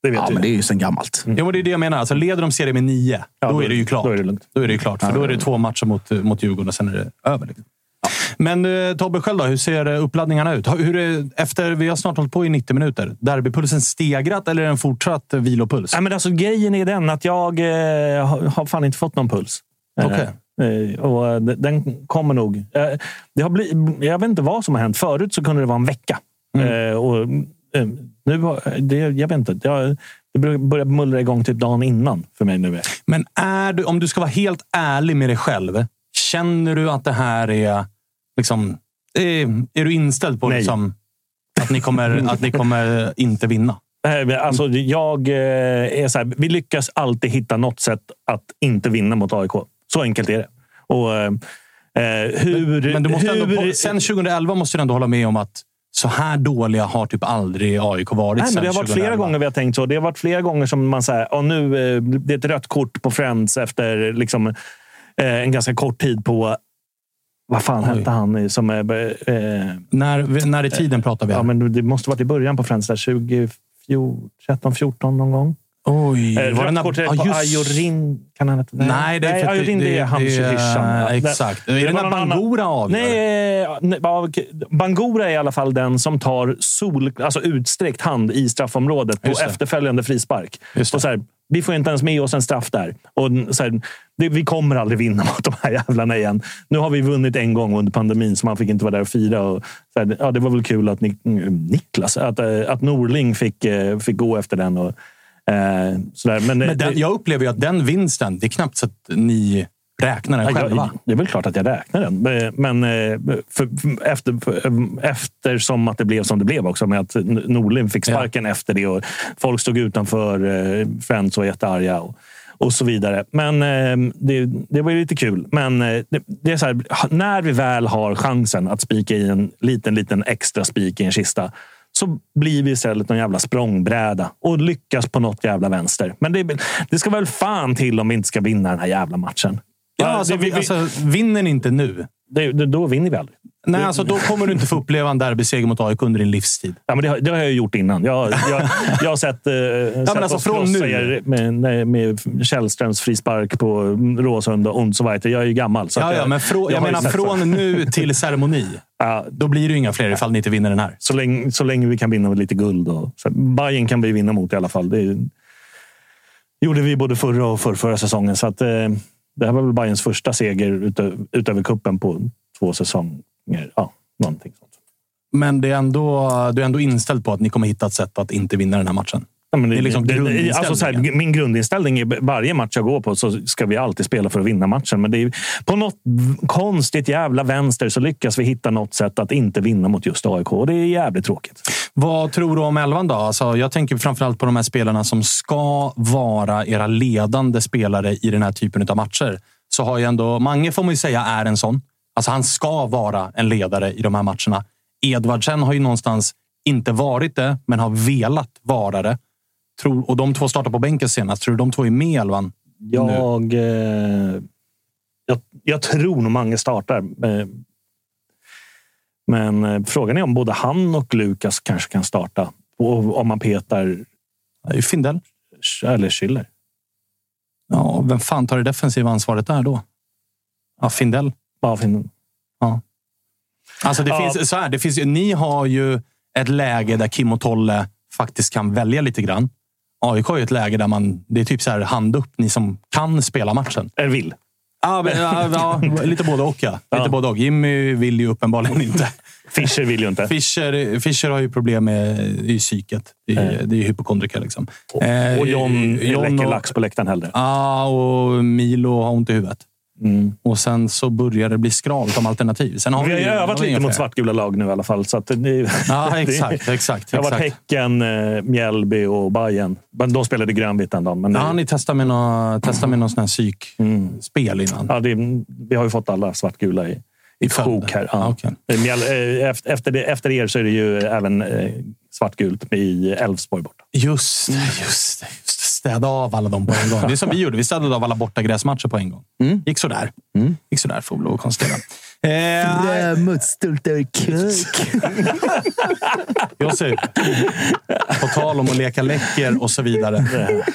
Det vet ja, du. Men det är ju sen gammalt. Mm. Ja, men det är det jag menar. Alltså, leder de serien med nio, ja, då, då är det ju klart. Då är det, lugnt. Då är det ju klart, för ja, då är det två matcher mot, mot Djurgården och sen är det över. Liksom. Ja. Men eh, Tobbe själv då, hur ser uppladdningarna ut? Hur är, efter vi har snart hållit på i nittio minuter, derbypulsen stegrat eller är den fortsatt vilopuls? Ja, men alltså, grejen är den att jag eh, har fan inte fått någon puls. Okej. Okay. Och den kommer nog. Det har blivit, jag vet inte vad som har hänt. Förut så kunde det vara en vecka. Mm. Och nu, det, jag vet inte. Jag, det börjar mullra igång typ dagen innan för mig nu. Men är du, om du ska vara helt ärlig med dig själv, känner du att det här är liksom, är, är du inställd på liksom, att ni kommer, att ni kommer inte vinna? Alltså jag är så här, vi lyckas alltid hitta något sätt att inte vinna mot A I K. Så enkelt är det. Och, eh, hur, men du måste hur, ändå, sen tjugohundraelva måste du ändå hålla med om att så här dåliga har typ aldrig A I K varit. Nej, men det har varit tjugohundraelva. Flera gånger vi har tänkt så. Det har varit flera gånger som man säger, nu det är ett rött kort på Friends efter liksom, eh, en ganska kort tid på. Vad fan hette han som är, eh, när, när i tiden pratar vi? Här? Ja, men det måste varit i början på Friends där tjugotretton fjorton någon gång. Oj, eh, var rött kort är ah, på Ayorin. Kan han inte? Nej, nej, det är Ayorin, det, det är Hamshirishan. Exakt. Är det, det Bangura avgör? Nej, nej, Bangura är i alla fall den som tar sol, alltså utsträckt hand i straffområdet på efterföljande frispark. Just det. Och så här, vi får inte ens med oss en straff där. Och så här, det, vi kommer aldrig vinna mot de här jävlarna igen. Nu har vi vunnit en gång under pandemin så man fick inte vara där och fira. Och så här, ja, det var väl kul att Nik- Niklas, att, att Norling fick, fick gå efter den och Eh, sådär. Men, men den, det, jag upplever ju att den vinsten, det är knappt så att ni räknar den själva. Jag, det är väl klart att jag räknar den. Men för, för, efter, för, eftersom att det blev som det blev också, med att Norlin fick sparken ja. efter det och folk stod utanför Friends och jättearga och, och så vidare. Men det, det var ju lite kul. Men det, det är så här, när vi väl har chansen att spika i en liten, liten extra spik i en kista, så blir vi istället någon jävla språngbräda och lyckas på något jävla vänster. Men det, det ska väl fan till om vi inte ska vinna den här jävla matchen. Ja, alltså, det, vi, vi, alltså, vinner ni inte nu? Det, det, då vinner vi aldrig. Nej, alltså då kommer du inte få uppleva en derbyseger mot A I K under din livstid. Ja, men det, det har jag ju gjort innan. Jag, jag, jag har sett, eh, ja, sett alltså, oss från nu med, med Källströms frispark på Råsund och ont så vidare. Jag är ju gammal. Så ja, ja, men frå, jag, jag menar från så. Nu till ceremoni. Ja, då blir det ju inga fler ifall ni inte vinner den här. Så länge, så länge vi kan vinna med lite guld. Och, så Bajen kan vi vinna mot i alla fall. Det är, gjorde vi både förra och förra, förra säsongen. Så att, eh, det här var väl Bajens första seger utö, utöver kuppen på två säsonger. Ja, någonting sånt. Men det är ändå, du är ändå inställd på att ni kommer hitta ett sätt att inte vinna den här matchen. Ja, men det, det är liksom grundinställningen. Alltså så här, min grundinställning är varje match jag går på så ska vi alltid spela för att vinna matchen. Men det är, på något konstigt jävla vänster så lyckas vi hitta något sätt att inte vinna mot just A I K. Och det är jävligt tråkigt. Vad tror du om elvan då? Alltså, jag tänker framförallt på de här spelarna som ska vara era ledande spelare i den här typen av matcher. Så har ju ändå, Mange får man ju säga är en sån. Alltså han ska vara en ledare i de här matcherna. Edvardsen har ju någonstans inte varit det, men har velat vara det. Tror, och de två startar på bänken senast. Tror du de två är med elvan? Jag, eh, jag, jag tror nog många startar. Men eh, frågan är om både han och Lukas kanske kan starta. Och om man petar... Findel? Eller Schiller. Ja, vem fan tar det defensiva ansvaret där då? Ja, Findel. Ja, ja. Alltså det ja. finns så här, det finns ju, ni har ju ett läge där Kim och Tolle faktiskt kan välja lite grann. A I K är ju ett läge där man, det är typ så här hand upp ni som kan spela matchen. Eller vill. Ja, men, ja, ja, lite både och ja. Lite ja. både och. Jimmy vill ju uppenbarligen inte. Fischer vill ju inte. Fischer, Fischer har ju problem med i psyket. Det är, mm. det är hypokondriker liksom. Och, och John, John läcker och, lax på läktaren heller. Ja, och Milo har ont i huvudet. Mm. Och sen så börjar det bli skralt om alternativ. Sen har vi, vi har övat lite mot svartgula lag nu i alla fall. Så att det, ja, exakt, exakt. Det har varit Häcken, Mjällby och Bajen. De spelade grönvitt en dag. Men ja, det... ni testade med någon, testade med någon sån här psykspel mm. innan. Ja, det, vi har ju fått alla svartgula i, i sjok här. Ja. Okay. Efter, det, efter er så är det ju även svartgult i Älvsborg borta. Just det, just det. Just det. Städa av alla dem på en gång. Det är som vi gjorde. Vi städade av alla borta gräsmatcher på en gång. Mm. Gick så där. Mm. Gick så där får vi lov att konstatera. Römutstultar i kök. Jag ser. På tal om att leka läcker och så vidare.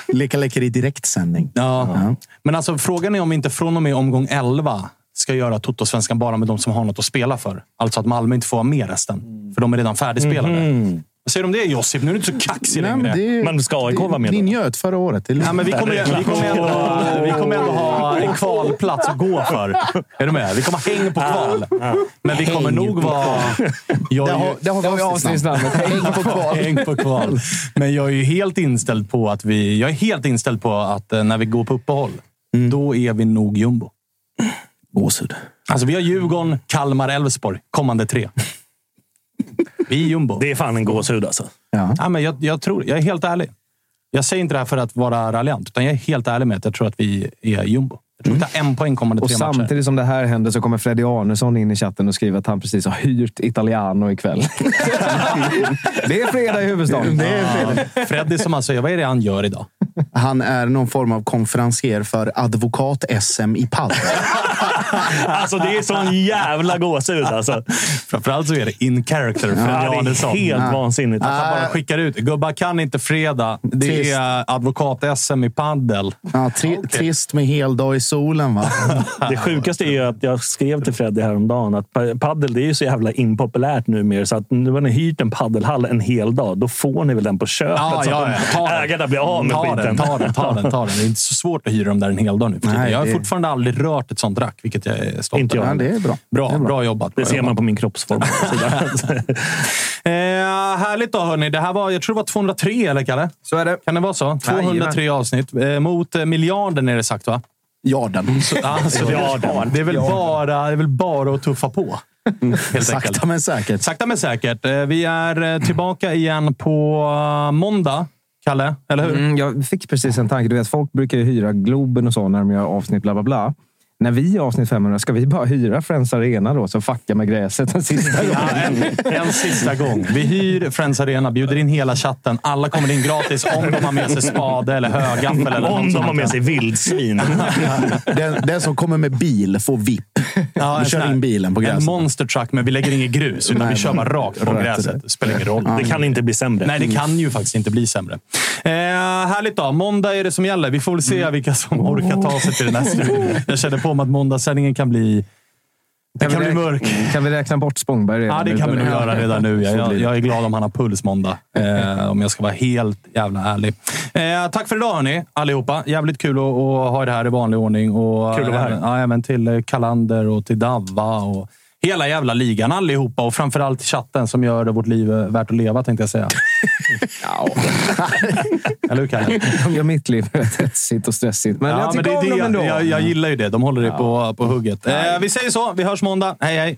Leka läcker i direktsändning. Ja. ja. Men alltså frågan är om vi inte från och med omgång elva ska göra Toto-svenskan bara med de som har något att spela för. Alltså att Malmö inte får ha med resten. För de är redan färdigspelade. Mm-hmm. Säger de det, Josip? Nu är du inte så kaxig längre. Det, men ska A I K vara med då? Ni njöt förra året. Nej, men vi kommer, vi, kommer ändå, vi kommer ändå ha en kvalplats att gå för. Är du med? Vi kommer häng på kval. Men vi kommer nog vara... Jag, det har, det har vi avsnittsnamnet. Häng på kval. Häng på kval. Men jag är ju helt inställd på att vi... Jag är helt inställd på att när vi går på uppehåll, mm. då är vi nog jumbo. Åsud. Alltså vi har Djurgården, Kalmar, Elfsborg. Kommande tre. Vi jumbo. Det är fan en gåshud alltså. Ja. Ja, men jag, jag tror, jag är helt ärlig. Jag säger inte det här för att vara raljant, utan jag är helt ärlig med att jag tror att vi är jumbo. Jag tror mm. att det är en poäng kommande och tre matcher. Och samtidigt som det här händer så kommer Freddy Arnesson in i chatten och skriver att han precis har hyrt Italiano ikväll. Det är fredag i huvudstaden. Det är fredag. Ja, Freddy som alltså, vad är det han gör idag? Han är någon form av konferenser för advokat S M i Palma. Alltså det är sån jävla gåshud alltså. Framförallt så är det in character för ja, det är helt ja. Vansinnigt att han bara skickar ut. Gubbar kan inte fredag. Det trist. Är advokat-S M i paddel. Ja, tri- okay. Trist med hel dag i solen va. Det sjukaste är ju att jag skrev till Freddy häromdagen att paddel det är ju så jävla impopulärt nu mer så att nu har ni hyrt en paddelhall en hel dag då får ni väl den på köpet ja, så ja, ja. Att ägarna blir av med ta skiten. Den, ta den, ta den, ta den. Det är inte så svårt att hyra dem där en hel dag nu. Nej, jag har det... fortfarande aldrig rört ett sånt rack vilket jag är stolt över. Ja, det är bra. Bra, det är bra. Bra jobbat. Bra det ser jobbat. Man på min kroppsform. eh, härligt då hörni. Det här var, jag tror det var tvåhundratre eller Kalle? Så är det. Kan det vara så? tvåhundratre ja, avsnitt. Eh, mot eh, miljarden är det sagt va? Jarden. Så, alltså, jarden. Det är väl bara, det är väl bara att tuffa på. Mm, sakta men säkert. Sakta men säkert. Vi är tillbaka igen på måndag, Kalle, eller hur? Mm, jag fick precis en tanke. Du vet, folk brukar ju hyra Globen och så när de gör avsnitt bla bla bla. När vi är avsnitt femhundra ska vi bara hyra Friends Arena då så fucka med gräset en sista gång. Ja, en, en sista gång. Vi hyr Friends Arena, bjuder in hela chatten. Alla kommer in gratis om de har med sig spade eller högaffel. Eller om de har med sig vildsvin. Den, den som kommer med bil får V I P. Ja, vi kör in bilen på gräset. En monster truck, men vi lägger inget grus utan nej, vi kör bara rakt på gräset. Det spelar ingen roll. Det kan inte bli sämre. Nej, det kan ju faktiskt inte bli sämre. Eh, härligt då. Måndag är det som gäller. Vi får väl se vilka som orkar ta sig till den här studion. Jag känner på om att måndagssändningen kan bli kan, kan bli räkna, mörk. Kan vi räkna bort Spångberg redan? Ja, det nu, kan vi nog göra redan nu. Jag, jag, jag är glad om han har puls måndag. Eh, om jag ska vara helt jävla ärlig. Eh, tack för idag hörni, allihopa. Jävligt kul att, att ha det här i vanlig ordning. Och, kul att vara här. Även, ja, även till Kalander och till Davva och hela jävla ligan allihopa. Och framförallt chatten som gör vårt liv värt att leva, tänkte jag säga. Ja. Eller hur? De gör mitt liv sitt och stressigt. Men, ja, jag, men det är det, ändå. Jag, jag gillar ju det. De håller det ja. på, på hugget. Eh, vi säger så. Vi hörs måndag. Hej, hej.